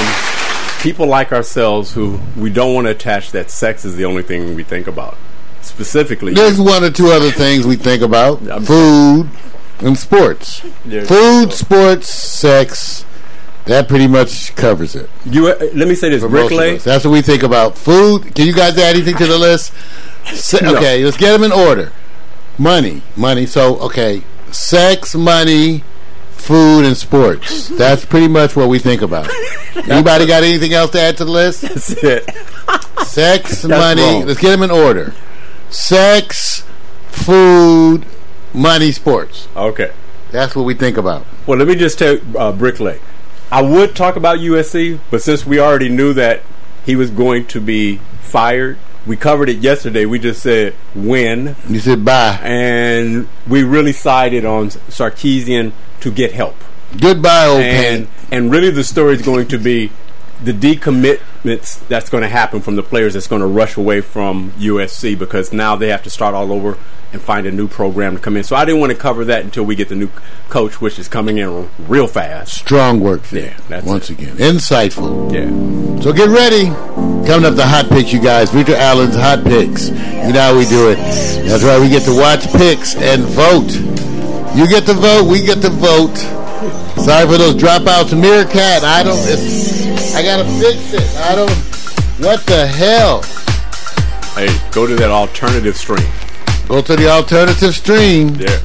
people like ourselves who we don't want to attach that sex is the only thing we think about. Specifically, there's one or two other things we think about: food and sports. Food, sports, sex. That pretty much covers it. Let me say this, Bricklay. That's what we think about. Food. Can you guys add anything to the list? Okay, let's get them in order. Money. So, okay, sex, money, food, and sports. That's pretty much what we think about. Anybody got anything else to add to the list? That's it. Sex, money. Wrong. Let's get them in order. Sex, food, money, sports. Okay. That's what we think about. Well, let me just tell Bricklay. I would talk about USC, but since we already knew that he was going to be fired, we covered it yesterday. We just said when. You said bye. And we really sided on Sarkeesian to get help. Goodbye, old man. And really the story is going to be the decommitments that's going to happen from the players that's going to rush away from USC, because now they have to start all over and find a new program to come in. So I didn't want to cover that until we get the new coach, which is coming in real fast. Strong work there. Yeah, once again, insightful. Yeah. So get ready. Coming up, the Hot Picks, you guys. Victor Allen's Hot Picks. You know how we do it. That's right. We get to watch picks and vote. You get to vote. We get to vote. Sorry for those dropouts. Meerkat. I gotta fix it. What the hell? Hey, go to that alternative stream. Go to the alternative stream. Yeah.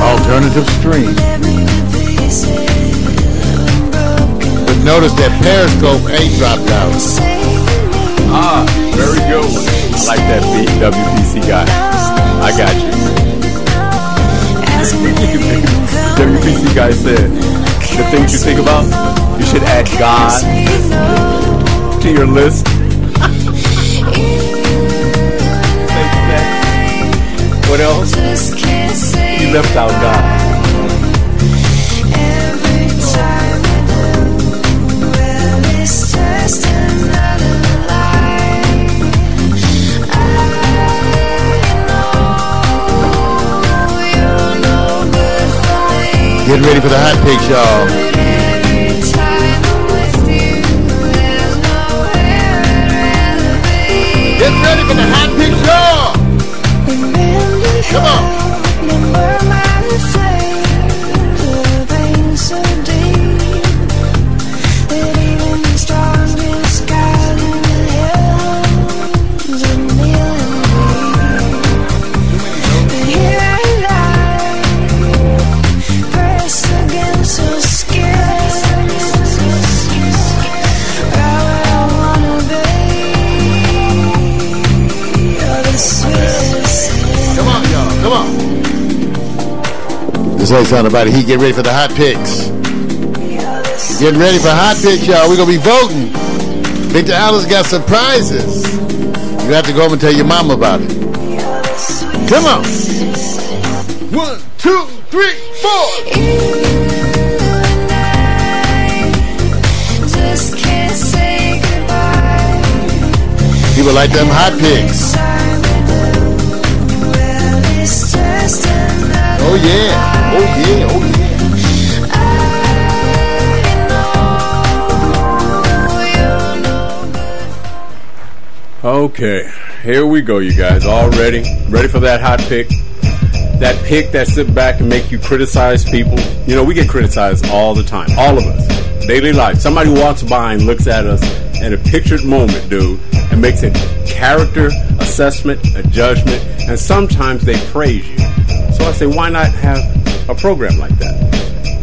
Alternative stream. But notice that Periscope ain't dropped out. Ah, very good one. I like that beat, WPC guy. I got you. WPC guy said, the things you think about, you should add God to your list. What else? You left out God. Get ready for the hot picks, y'all. Get ready for the hot picks, y'all. Come on. He get ready for the hot picks. Get ready for hot picks, y'all. We're gonna be voting. Victor Allen's got surprises. You have to go home and tell your mom about it. Come on. 1, 2, 3, 4. People like them hot picks. Oh yeah, oh yeah, oh yeah. Okay, here we go, you guys. All ready? Ready for that hot pick? That pick that sit back and make you criticize people. You know, we get criticized all the time. All of us. Daily life. Somebody walks by and looks at us in a pictured moment, dude, and makes a character assessment, a judgment, and sometimes they praise you. So I say, why not have a program like that?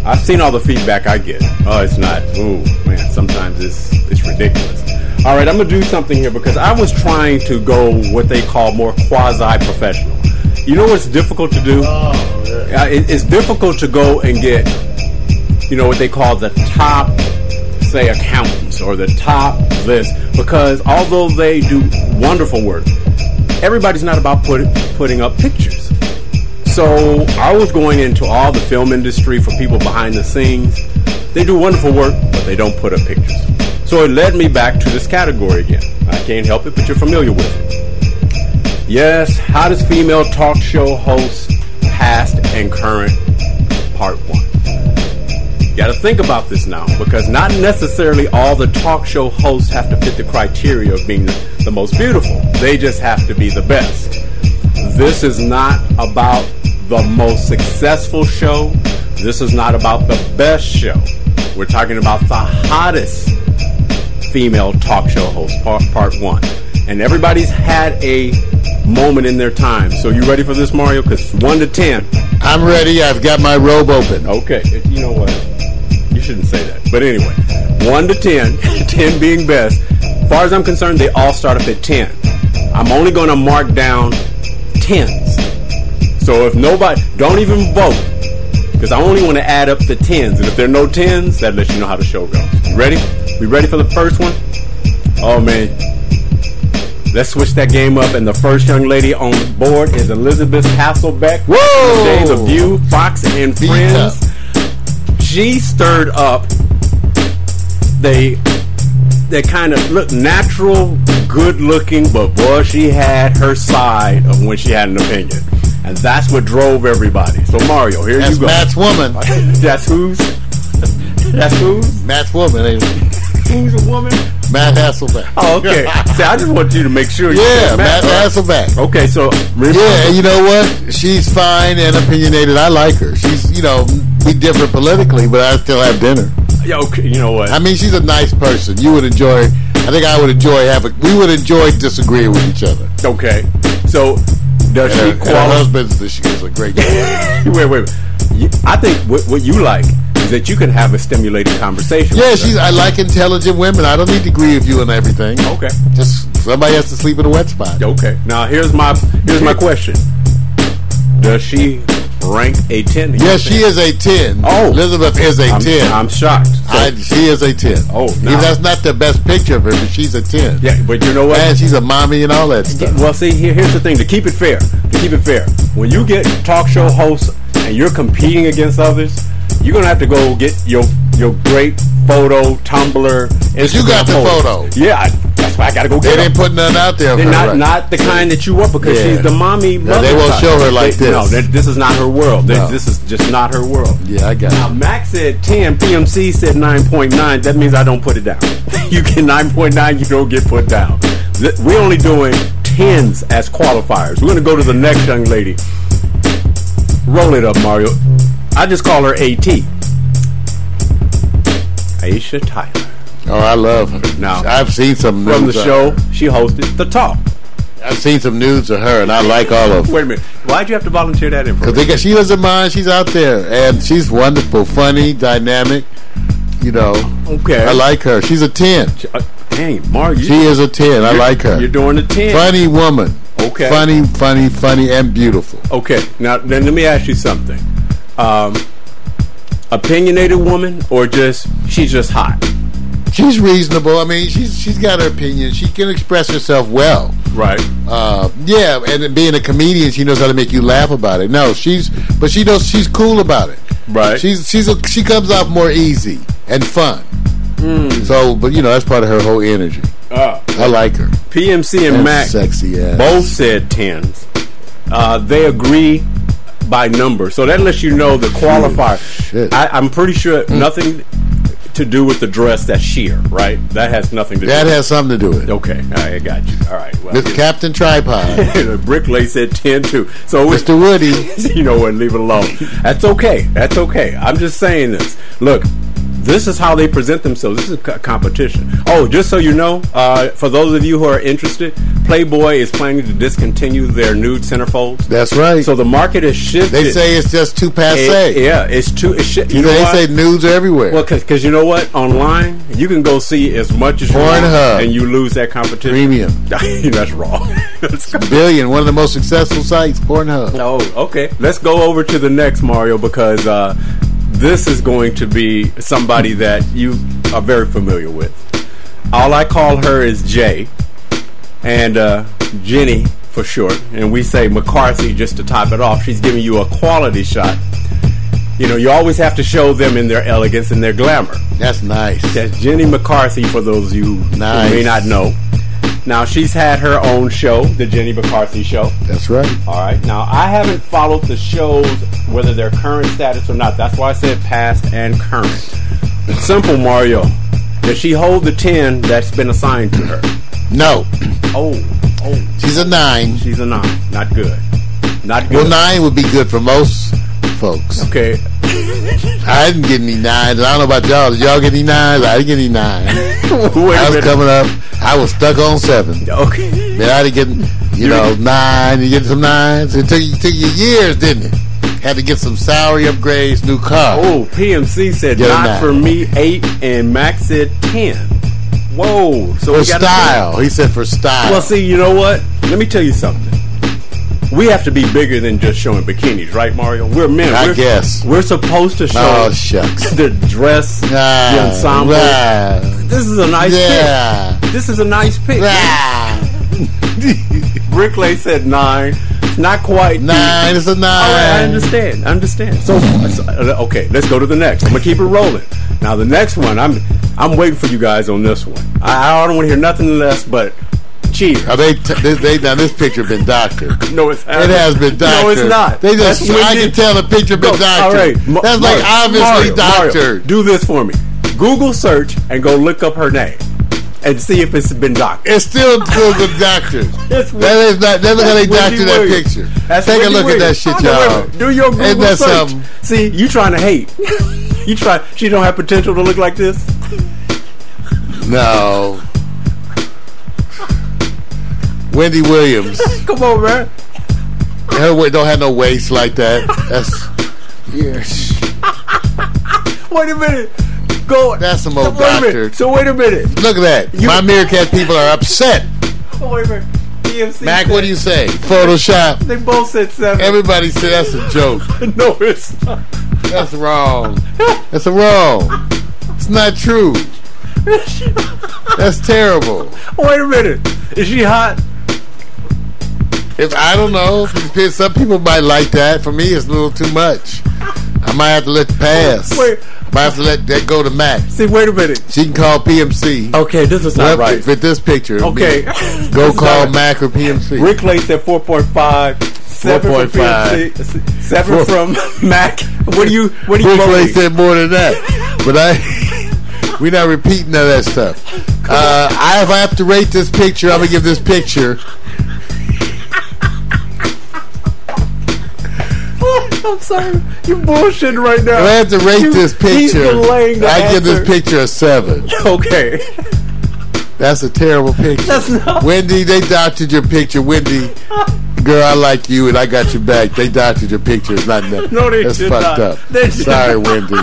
I've seen all the feedback I get. Oh, it's not. Ooh, man, sometimes it's ridiculous. All right, I'm going to do something here because I was trying to go what they call more quasi-professional. You know what's difficult to do? Oh, yeah. It's difficult to go and get, you know, what they call the top, say, accountants or the top list, because although they do wonderful work, everybody's not about putting up pictures. So I was going into all the film industry for people behind the scenes. They do wonderful work, but they don't put up pictures. So it led me back to this category again. I can't help it, but you're familiar with it. Yes, how does female talk show hosts past and current, part one. You got to think about this now, because not necessarily all the talk show hosts have to fit the criteria of being the most beautiful. They just have to be the best. This is not about the most successful show. This is not about the best show. We're talking about the hottest female talk show host, part one. And everybody's had a moment in their time. So you ready for this, Mario? Because 1 to 10. I'm ready. I've got my robe open. Okay. You know what? You shouldn't say that. But anyway, 1 to 10, 10 being best. As far as I'm concerned, they all start up at 10. I'm only going to mark down 10s. So if nobody, don't even vote, because I only want to add up the 10s. And if there are no 10s, that lets you know how the show goes. You ready? We ready for the first one? Oh, man. Let's switch that game up. And the first young lady on the board is Elizabeth Hasselbeck. Whoa! Days of View, Fox and Friends. She stirred up they kind of look natural, good looking, but boy, she had her side of when she had an opinion. And that's what drove everybody. So Mario, here that's you go. That's Matt's woman. That's who's? That's who's? Matt's woman, ain't it? Who's a woman? Matt Hasselbeck. Oh, okay. See, I just want you to make sure you Yeah, Matt Hasselbeck. Okay, so yeah, and you know what? She's fine and opinionated. I like her. She's, you know, we differ politically, but I still have dinner. Yeah, okay, you know what? I mean, she's a nice person. You would enjoy, I think I would enjoy we would enjoy disagreeing with each other. Okay. So does and she her, qualify? Her husband's, she is a great guy. Wait. I think what you like is that you can have a stimulating conversation. Yeah, I like intelligent women. I don't need to agree with you on everything. Okay. Just somebody has to sleep in a wet spot. Okay. Now here's my question. Does she rank a 10? Yes, she is a 10. Oh, Elizabeth is a 10. I'm shocked. So, she is a 10. Oh, nah. That's not the best picture of her, but she's a 10. Yeah, but you know what? And she's a mommy and all that stuff. Well, see, here's the thing. To keep it fair, when you get talk show hosts and you're competing against others, you're gonna have to go get your great photo, Tumblr, Instagram. But you got the photo. Yeah, that's why I gotta go get it. They didn't put nothing out there. They're not the kind that you want because she's the mommy. No, they won't show her like this. No, this is not her world. No. This is just not her world. Yeah, I got it. Now, Max said 10. PMC said 9.9. That means I don't put it down. You get 9.9. You don't get put down. We're only doing 10s as qualifiers. We're gonna go to the next young lady. Roll it up, Mario. I just call her AT. Aisha Tyler. Oh, I love her. Now, I've seen some news from the show. She hosted The Talk. I've seen some news of her, and I like all of them. Wait a minute. Why'd you have to volunteer that information? Because she doesn't mind. She's out there, and she's wonderful, funny, dynamic. You know. Okay. I like her. She's a 10. Dang, Mario. She is a 10. I like her. You're doing a 10. Funny woman. Okay. Funny, and beautiful. Okay. Now, then let me ask you something. Opinionated woman, or she's just hot? She's reasonable. I mean, she's got her opinion. She can express herself well. Right. Yeah, and being a comedian, she knows how to make you laugh about it. No, but she knows she's cool about it. Right. She comes off more easy and fun. Mm. So, but you know, that's part of her whole energy. I like her. PMC and Mac sexy ass. Both said 10s. They agree by number, so that lets you know the qualifier. Shit. I'm pretty sure nothing to do with the dress. That's sheer, right? That has nothing to do with it. That has something to do with it. Okay, I got you. All right. Well, Captain Tripod. Brickley said 10 too. So Mr. Woody. You know what? Leave it alone. That's okay. That's okay. I'm just saying this. Look, this is how they present themselves. This is a competition. Oh, just so you know, for those of you who are interested, Playboy is planning to discontinue their nude centerfolds. That's right. So the market has shifted. They say it's just too passé. It's too... They say nudes are everywhere. Well, because you know what? Online, you can go see as much as you want, and you lose that competition. Premium. That's wrong. Billion, one of the most successful sites, Pornhub. Oh, okay. Let's go over to the next, Mario, because... this is going to be somebody that you are very familiar with. All I call her is Jay, and Jenny for short. And we say McCarthy just to top it off. She's giving you a quality shot. You know, you always have to show them in their elegance and their glamour. That's nice. That's Jenny McCarthy for those of you who may not know. Now, she's had her own show, The Jenny McCarthy Show. That's right. All right. Now, I haven't followed the shows, whether they're current status or not. That's why I said past and current. Simple, Mario. Does she hold the 10 that's been assigned to her? No. Oh. She's a 9. She's a 9. Not good. Not good. Well, 9 would be good for most folks. Okay. I didn't get any 9s. I don't know about y'all. Did y'all get any 9s? I didn't get any 9s. I was coming up. I was stuck on 7. Okay. Man, I didn't get, you know, 9. You get some 9s. It took you years, didn't it? Had to get some salary upgrades, new car. Oh, PMC said get not for me, 8, and Max said 10. Whoa. So for style. He said for style. Well, see, you know what? Let me tell you something. We have to be bigger than just showing bikinis, right, Mario? We're men. I guess. We're supposed to show the dress, the ensemble. This is a nice pick. This is a nice pick. Brickley said 9. It's not quite 9. It's a 9. All right, I understand. So okay, let's go to the next. I'm gonna keep it rolling. Now the next one, I'm waiting for you guys on this one. I don't want to hear nothing less but cheers. Are they? Now this picture been doctored. No, it's not. It has been doctored. No, it's not. They just. I can tell the picture been doctored. All right, that's like obviously doctored. Do this for me. Google search and go look up her name and see if it's been doctored. It's still the doctors. That is not. That look how they doctor that picture. Take a look at that shit, y'all. Do your Google search. See, you trying to hate. You try. She don't have potential to look like this. No. Wendy Williams. Come on, man. Her weight don't have no waist like that. That's yes. Wait a minute. Go. That's some old doctor. So wait a minute. Look at that. My Meerkat people are upset. Oh, wait a minute. DMC Mac, said, what do you say? Photoshop. They both said 7. Everybody said that's a joke. No, it's not. That's wrong. That's wrong. It's not true. That's terrible. Wait a minute. Is she hot? If I don't know. Some people might like that. For me, it's a little too much. I might have to let it pass. Wait. I might have to let that go to Mac. See, wait a minute. She can call PMC. Okay, this is not right. With this picture. Okay. Go call Mac or PMC. Rick Clay said 4.5. 7.5. 7 from Mac. What do you Rick Clay said more than that. But we're not repeating none of that stuff. If I have to rate this picture, I'm going to give this picture. I'm sorry. You're bullshitting right now. If I have to rate this picture, I give this picture a 7. Okay. That's a terrible picture. That's not. Wendy, they doctored your picture. Wendy, girl, I like you and I got your back. They doctored your picture. It's not nothing. No, they did not. That's fucked up. Sorry, Wendy.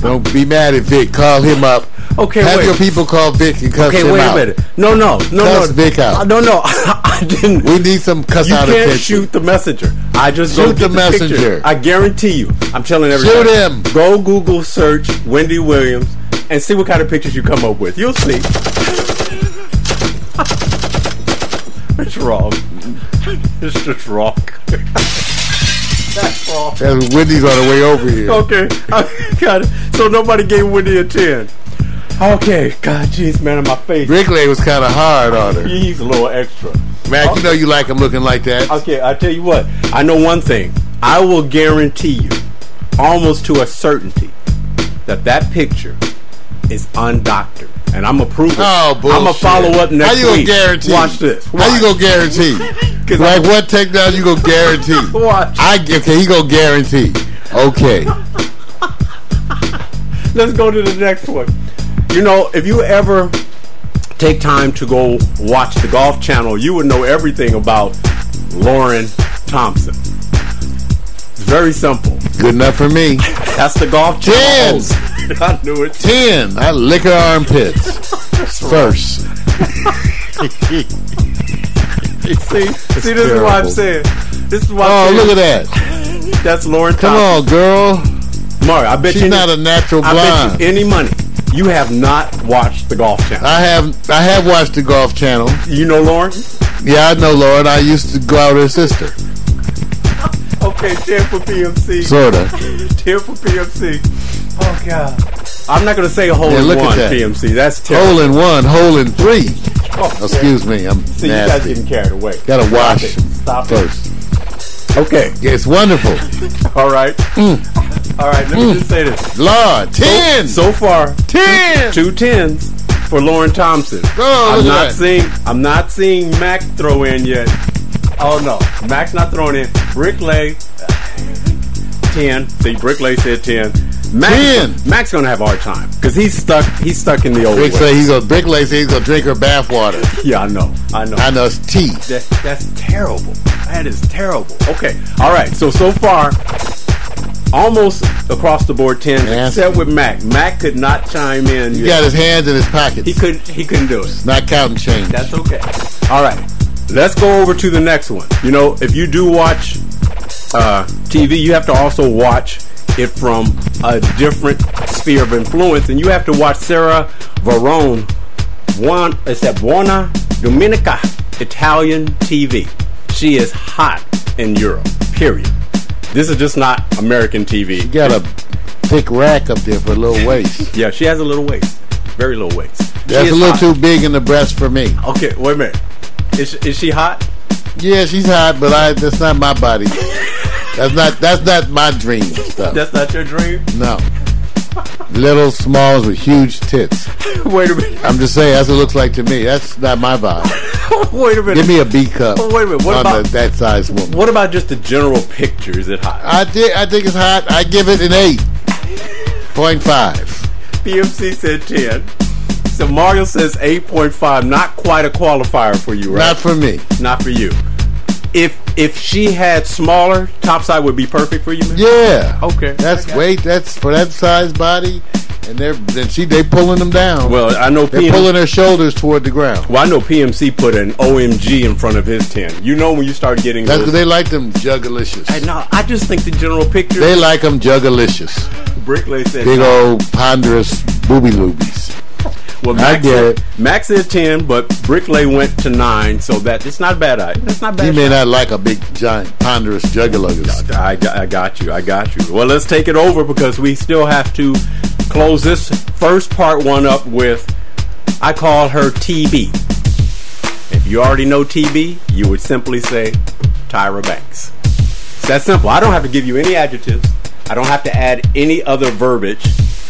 Don't be mad at Vic. Call him up. Okay, have your people call Vic and cuss him out. Okay, wait a minute. No. Cuss Vic out. No. I didn't. We need some cuss out attention. You can't shoot the messenger. I just shoot the messenger. Picture. I guarantee you. I'm telling everybody. Shoot him. Go Google search Wendy Williams and see what kind of pictures you come up with. You'll see. It's wrong. It's just wrong. That's wrong. And Wendy's on the way over here. Okay. I got it. So nobody gave Wendy a 10. Okay. God, jeez, man, on my face. Brickley was kind of hard on her. He's a little extra. Mac, You know you like him looking like that. Okay, I tell you what. I know one thing. I will guarantee you, almost to a certainty, that picture is undoctored. And I'm going to prove it. Oh, bullshit. I'm going to follow up next week. How you going to guarantee? Watch this. Watch. How you going to guarantee? Like what takedown you going to guarantee? Watch. Okay, he going to guarantee. Okay. Let's go to the next one. You know, if you ever take time to go watch the Golf Channel, you would know everything about Lauren Thompson. It's very simple. Good enough for me. That's the Golf Channel. 10. I knew it. 10. I lick her armpits first. See, this is why I'm saying. This is why. Oh, look at that. That's Lauren Thompson. Come on, girl. Mario, I bet she's not a natural blonde. I bet you any money. You have not watched the Golf Channel. I have watched the Golf Channel. You know Lauren? Yeah, I know Lauren. I used to go out with her sister. Okay, 10 for PMC. Sorta. 10 for PMC. Oh God! I'm not going to say a hole in one, PMC. That's terrible. Hole in one, hole in 3. Oh, excuse me, I'm nasty. You guys getting carried away. Gotta wash first. Okay, yeah, it's wonderful. All right, all right. Let me just say this. Lord, 10 so far. 10, 2 10s for Lauren Thompson. Oh, I'm not seeing Mac throw in yet. Oh no, Mac's not throwing in. Brickley, 10. See, Brickley said 10. Mac's gonna have a hard time because he's stuck in the old way. Brickley says he's gonna drink her bath water. Yeah, I know it's tea. That's terrible. That is terrible. Okay, alright, so far almost across the board 10, except with Mac. Mac could not chime in. He got his hands in his pockets. He couldn't do it. It's not counting change. That's okay. Alright, let's go over to the next one. You know, if you do watch TV, you have to also watch it from a different sphere of influence, and you have to watch Sara Varone, Buona Domenica Italian TV. She is hot in Europe, period. This is just not American TV. She got a thick rack up there for a little waist. Yeah, she has a little waist. Very little waist. That's a little hot. Too big in the breast for me. Okay, wait a minute. Is she hot? Yeah, she's hot, but that's not my body. That's not my dream stuff. That's not your dream? No. Little smalls with huge tits. Wait a minute. I'm just saying, that's what it looks like to me. That's not my vibe. Wait a minute. Give me a B cup. Wait a minute. What about that size woman? What about just the general picture? Is it hot? I think it's hot. I give it an 8.5. PMC said 10. So Mario says 8.5. Not quite a qualifier for you, right? Not for me. Not for you. If she had smaller, topside would be perfect for you, man? Yeah. Okay. That's weight. That's for that size body. And they're pulling them down. Well, I know they're pulling their shoulders toward the ground. Well, I know PMC put an OMG in front of his 10. You know when you start getting that's because they like them juggalicious. I know. I just think the general picture. They like them juggalicious. Brickley said big old ponderous booby loobies. Well, Max is 10, but Brickley went to 9, so it's not bad. That's not bad. He may not like a big, giant, ponderous juggalo. I got you. Well, let's take it over because we still have to close this first part one up with, I call her TB. If you already know TB, you would simply say Tyra Banks. It's that simple. I don't have to give you any adjectives. I don't have to add any other verbiage.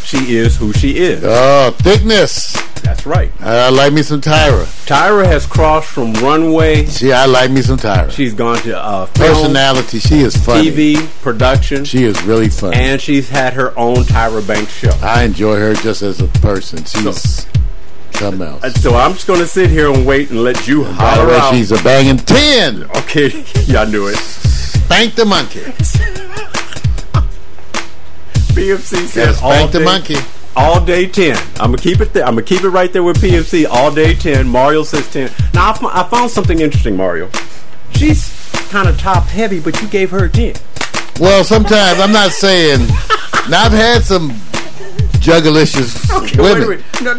She is who she is. Oh, thickness. That's right. I like me some Tyra. Tyra has crossed from runway. I like me some Tyra. She's gone to film, personality. She is funny. TV, production. She is really funny. And she's had her own Tyra Banks show. I enjoy her just as a person. She's something else. So I'm just going to sit here and wait and let you holler out. She's a banging 10. Okay, y'all knew it. Spank the monkey. PMC says all day, the monkey. All day 10. I'm gonna keep it there. I'm gonna keep it right there with PMC. All day 10. Mario says 10. Now I found something interesting, Mario. She's kind of top heavy, but you gave her a 10. Well, sometimes I'm not saying. Now I've had some juggalicious women. Wait. No.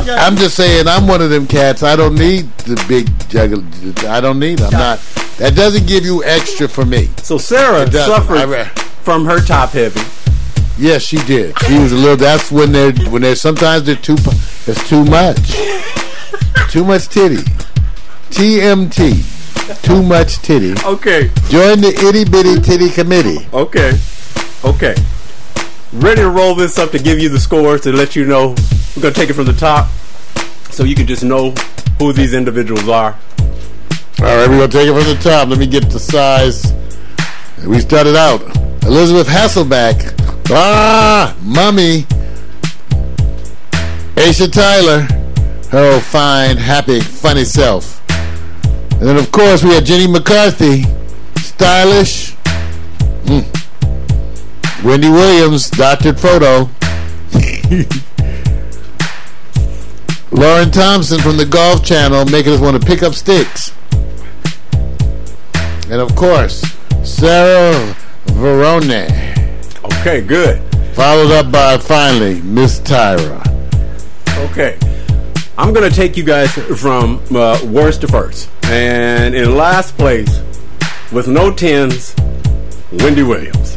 Okay. I'm just saying I'm one of them cats. I don't need the big juggle. I don't need. I'm not. That doesn't give you extra for me. So Sarah suffered from her top heavy. Yes, she did. She was a little. That's when they're sometimes they're too. It's too much. Too much titty. TMT. Too much titty. Okay. Join the itty bitty titty committee. Okay. Ready to roll this up to give you the scores to let you know. We're gonna take it from the top, so you can just know who these individuals are. All right, we're gonna take it from the top. Let me get the size. We started out. Elizabeth Hasselbeck. Mommy. Aisha Tyler, her old fine, happy, funny self. And then, of course, we had Jenny McCarthy, stylish. Wendy Williams, doctored photo. Lauren Thompson from the Golf Channel, making us want to pick up sticks. And, of course, Sara Varone. Okay, good. Followed up by, finally, Miss Tyra. Okay. I'm going to take you guys from worst to first. And in last place, with no 10s, Wendy Williams.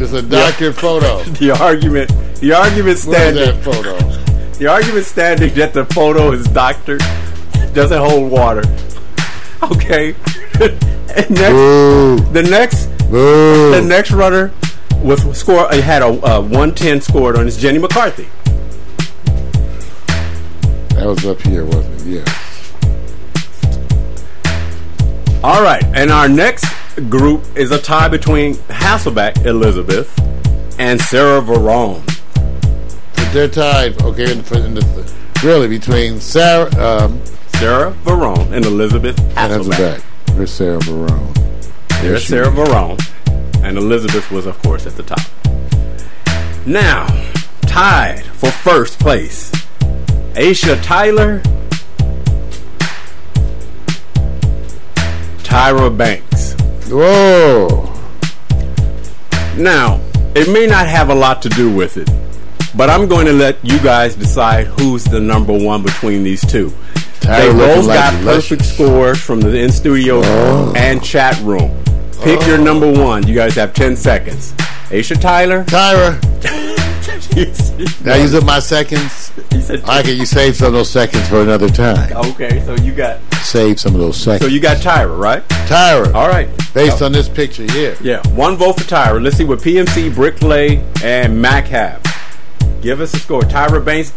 It's a doctored photo. The argument standing. Where's that photo? The argument standing that the photo is doctored doesn't hold water. Okay. And next, the next runner with score, it had a 110 scored on. It's Jenny McCarthy. That was up here, wasn't it? Yeah. All right, and our next group is a tie between Hasselbeck, Elizabeth, and Sara Varone. They're tied, okay? Really, between Sara Varone and Elizabeth Hasselbeck. There's Sara Varone. There's Sara Varone. And Elizabeth was, of course, at the top. Now, tied for first place, Aisha Tyler, Tyra Banks. Whoa. Now, it may not have a lot to do with it, but I'm going to let you guys decide who's the number one between these two. Tyra, they both got like perfect scores from the in-studio and chat room. Pick your number one. You guys have 10 seconds. Aisha Tyler. Tyra. Now use up my seconds. I can. You save some of those seconds for another time. Okay, so you got. Save some of those seconds. So you got Tyra, right? Tyra. All right. Based on this picture here. Yeah. One vote for Tyra. Let's see what PMC, Bricklay, and Mac have. Give us a score. Tyra Banks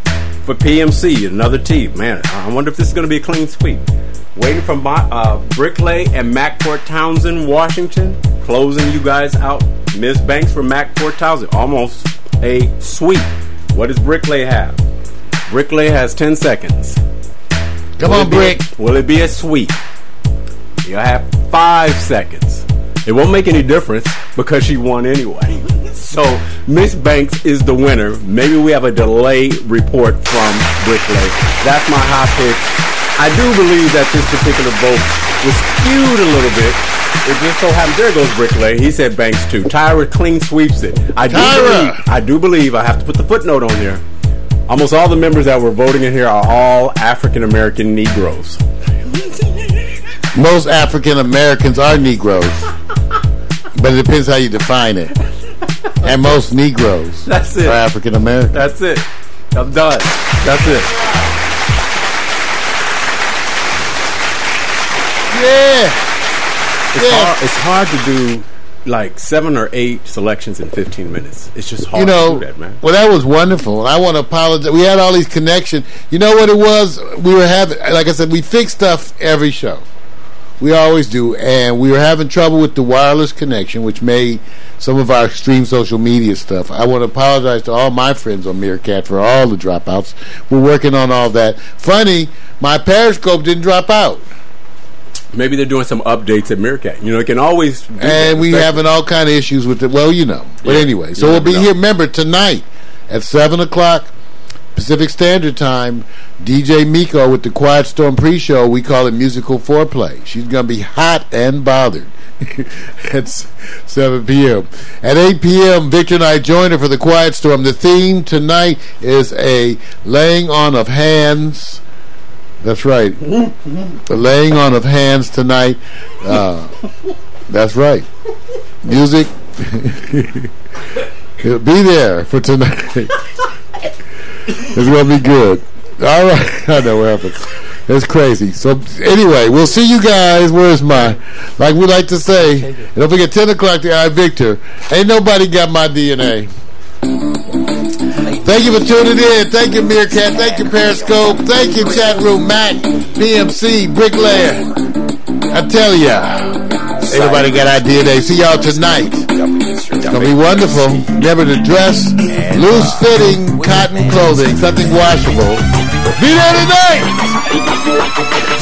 for PMC, another team. Man, I wonder if this is going to be a clean sweep. Waiting for Bricklay and Macport Townsend, Washington. Closing you guys out. Miss Banks for Macport Townsend. Almost a sweep. What does Bricklay have? Bricklay has 10 seconds. Come on, Brick. Will it be a sweep? You'll have 5 seconds. It won't make any difference because she won anyway. So, Miss Banks is the winner. Maybe we have a delay report from Bricklay. That's my hot pick. I do believe that this particular vote was skewed a little bit. It just so happened. There goes Bricklay. He said Banks too. Tyra clean sweeps it. I do believe. I have to put the footnote on there. Almost all the members that were voting in here are all African American Negroes. Most African Americans are Negroes, but it depends how you define it. And most Negroes are African American. That's it. I'm done. That's it. Yeah. It's hard to do like 7 or 8 selections in 15 minutes. It's just hard to do that, man. Well, that was wonderful. I want to apologize. We had all these connections. You know what it was? We were having, like I said, we fix stuff every show. We always do, and we were having trouble with the wireless connection, which made some of our extreme social media stuff. I want to apologize to all my friends on Meerkat for all the dropouts. We're working on all that. Funny, my Periscope didn't drop out. Maybe they're doing some updates at Meerkat. You know, it can always be. And we're having all kind of issues with it. Well, you know. But anyway, so we'll be here. Remember, tonight at 7 o'clock Pacific Standard Time, DJ Miko with the Quiet Storm pre-show. We call it Musical Foreplay. She's going to be hot and bothered at 7 p.m. At 8 p.m., Victor and I join her for the Quiet Storm. The theme tonight is a laying on of hands. That's right. The laying on of hands tonight. That's right. Music. It'll be there for tonight. It's going to be good. All right. I know what happens. It's crazy. So, anyway, we'll see you guys. Where's my... Like we like to say, and don't forget, 10 o'clock, the I Victor. Ain't nobody got my DNA. Thank you for tuning in. Thank you, Meerkat. Thank you, Periscope. Thank you, Chat Room, Mac, PMC, Bricklayer. I tell ya. Everybody got our DNA. See y'all tonight. It's going to be wonderful. Remember to dress loose-fitting cotton clothing, something washable. Be there tonight!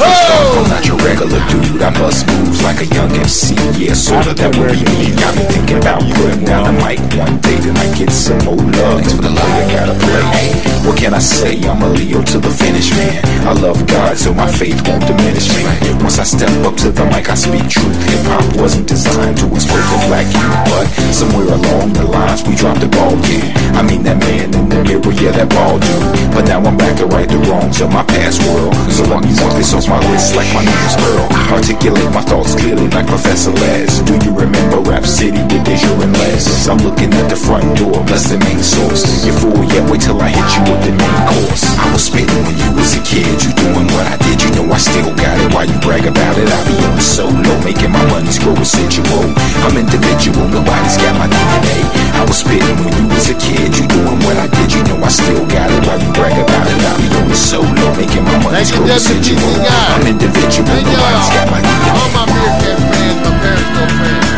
Oh! I'm not your regular dude. I bust moves like a young MC. Yeah, sort of that would be me. Got me thinking about putting down the mic one day. Then I get some more love. Thanks for the love you gotta play. Hey, what can I say? I'm a Leo to the finish, man. I love God, so my faith won't diminish, man. Once I step up to the mic, I speak truth. Hip-hop wasn't designed to expose the black youth, but somewhere along the lines we dropped the ball, yeah. I mean that man in the mirror, yeah, that ball dude. But now I'm back to right the wrongs of my past world. So long as this on my wrist like my name is Earl. Articulate my thoughts clearly like Professor Laz. Do you remember Rap City with Azure and Les? I'm looking at the front door, bless the main source. You fool, yeah, wait till I hit you with the main course. I was spitting when you was a kid, you doing what I did. You know I still got it, why you brag about it? I be on so low, making my money's grow residual. I'm individual, nobody's got my DNA. I was spitting when you was a kid, you doing what I did. You know I still got it, why you brag about it? I be on so low, making my money's grow residual. I'm individual, nobody's got my DNA. All my Meerkat fans, my parents don't fans.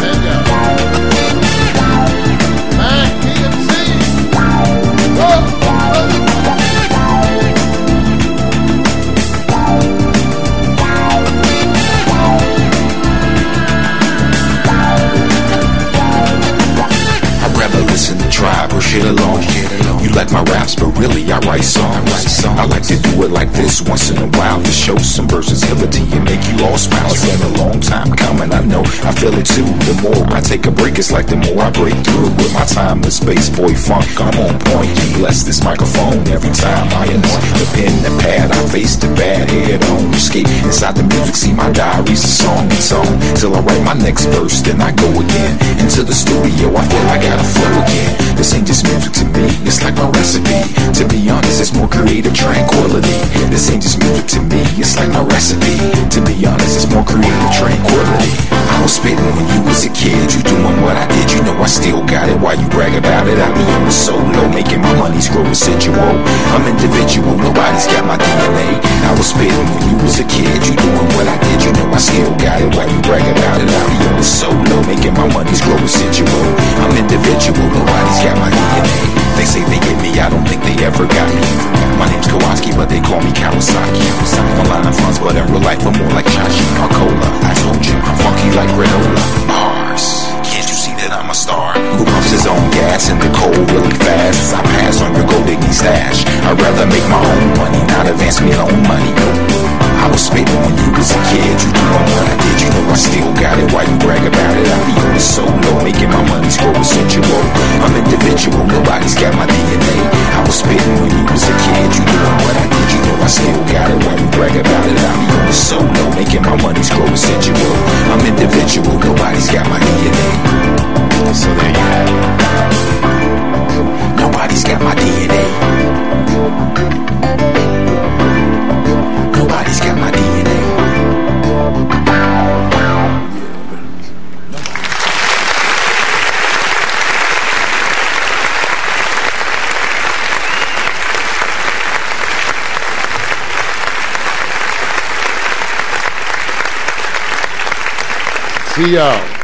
Thank y'all. Mac, PMC. Whoa. Tribe or shit alone. You like my rap raps, but really I write songs. I like to do it like this once in a while, to show some versatility and make you all smile. It's been a long time coming, I know, I feel it too. The more I take a break, it's like the more I break through. With my time, the space, boy, funk, I'm on point. You bless this microphone every time I anoint. The pen, the pad, I face the bad head on. Escape inside the music, see my diaries, the song and song. Till I write my next verse, then I go again. Into the studio, I feel I gotta flow again. This ain't just music to me, it's like my recipe. To be honest, it's more creative tranquility. This ain't just music to me, it's like my recipe. To be honest, it's more creative tranquility. I was spitting when you was a kid, you doing what I did, you know I still got it. Why you brag about it? I be on the solo, making my money's grow residual. I'm individual, nobody's got my DNA. I was spitting when you was a kid, you doing what I did, you know I still got it. Why you brag about it? I be on the solo, making my money's grow residual. I'm individual, nobody's got my DNA. They say they get me, I don't think they ever got me. My name's Kowalski, but they call me Kawasaki. Online I'm France, but in real life I'm more like Chachi or Cola. I told you, I'm funky like granola. Mars, can't you see that I'm a star? Who pumps his own gas in the cold really fast? As I pass on your gold digging stash, I'd rather make my own money, not advance me loan money. I was spitting when you was a kid, you doing what I did, you know I still got it. Why you brag about it? I be on the solo, making my money's grow essential. I'm individual, nobody's got my DNA. I was spitting when you was a kid, you doing what I did, you know I still got it. Why you brag about it? I be on the solo, making my money's grow essential. I'm individual, nobody's got my DNA. So there you have it. Nobody's got my DNA. Nobody's got my DNA. See y'all.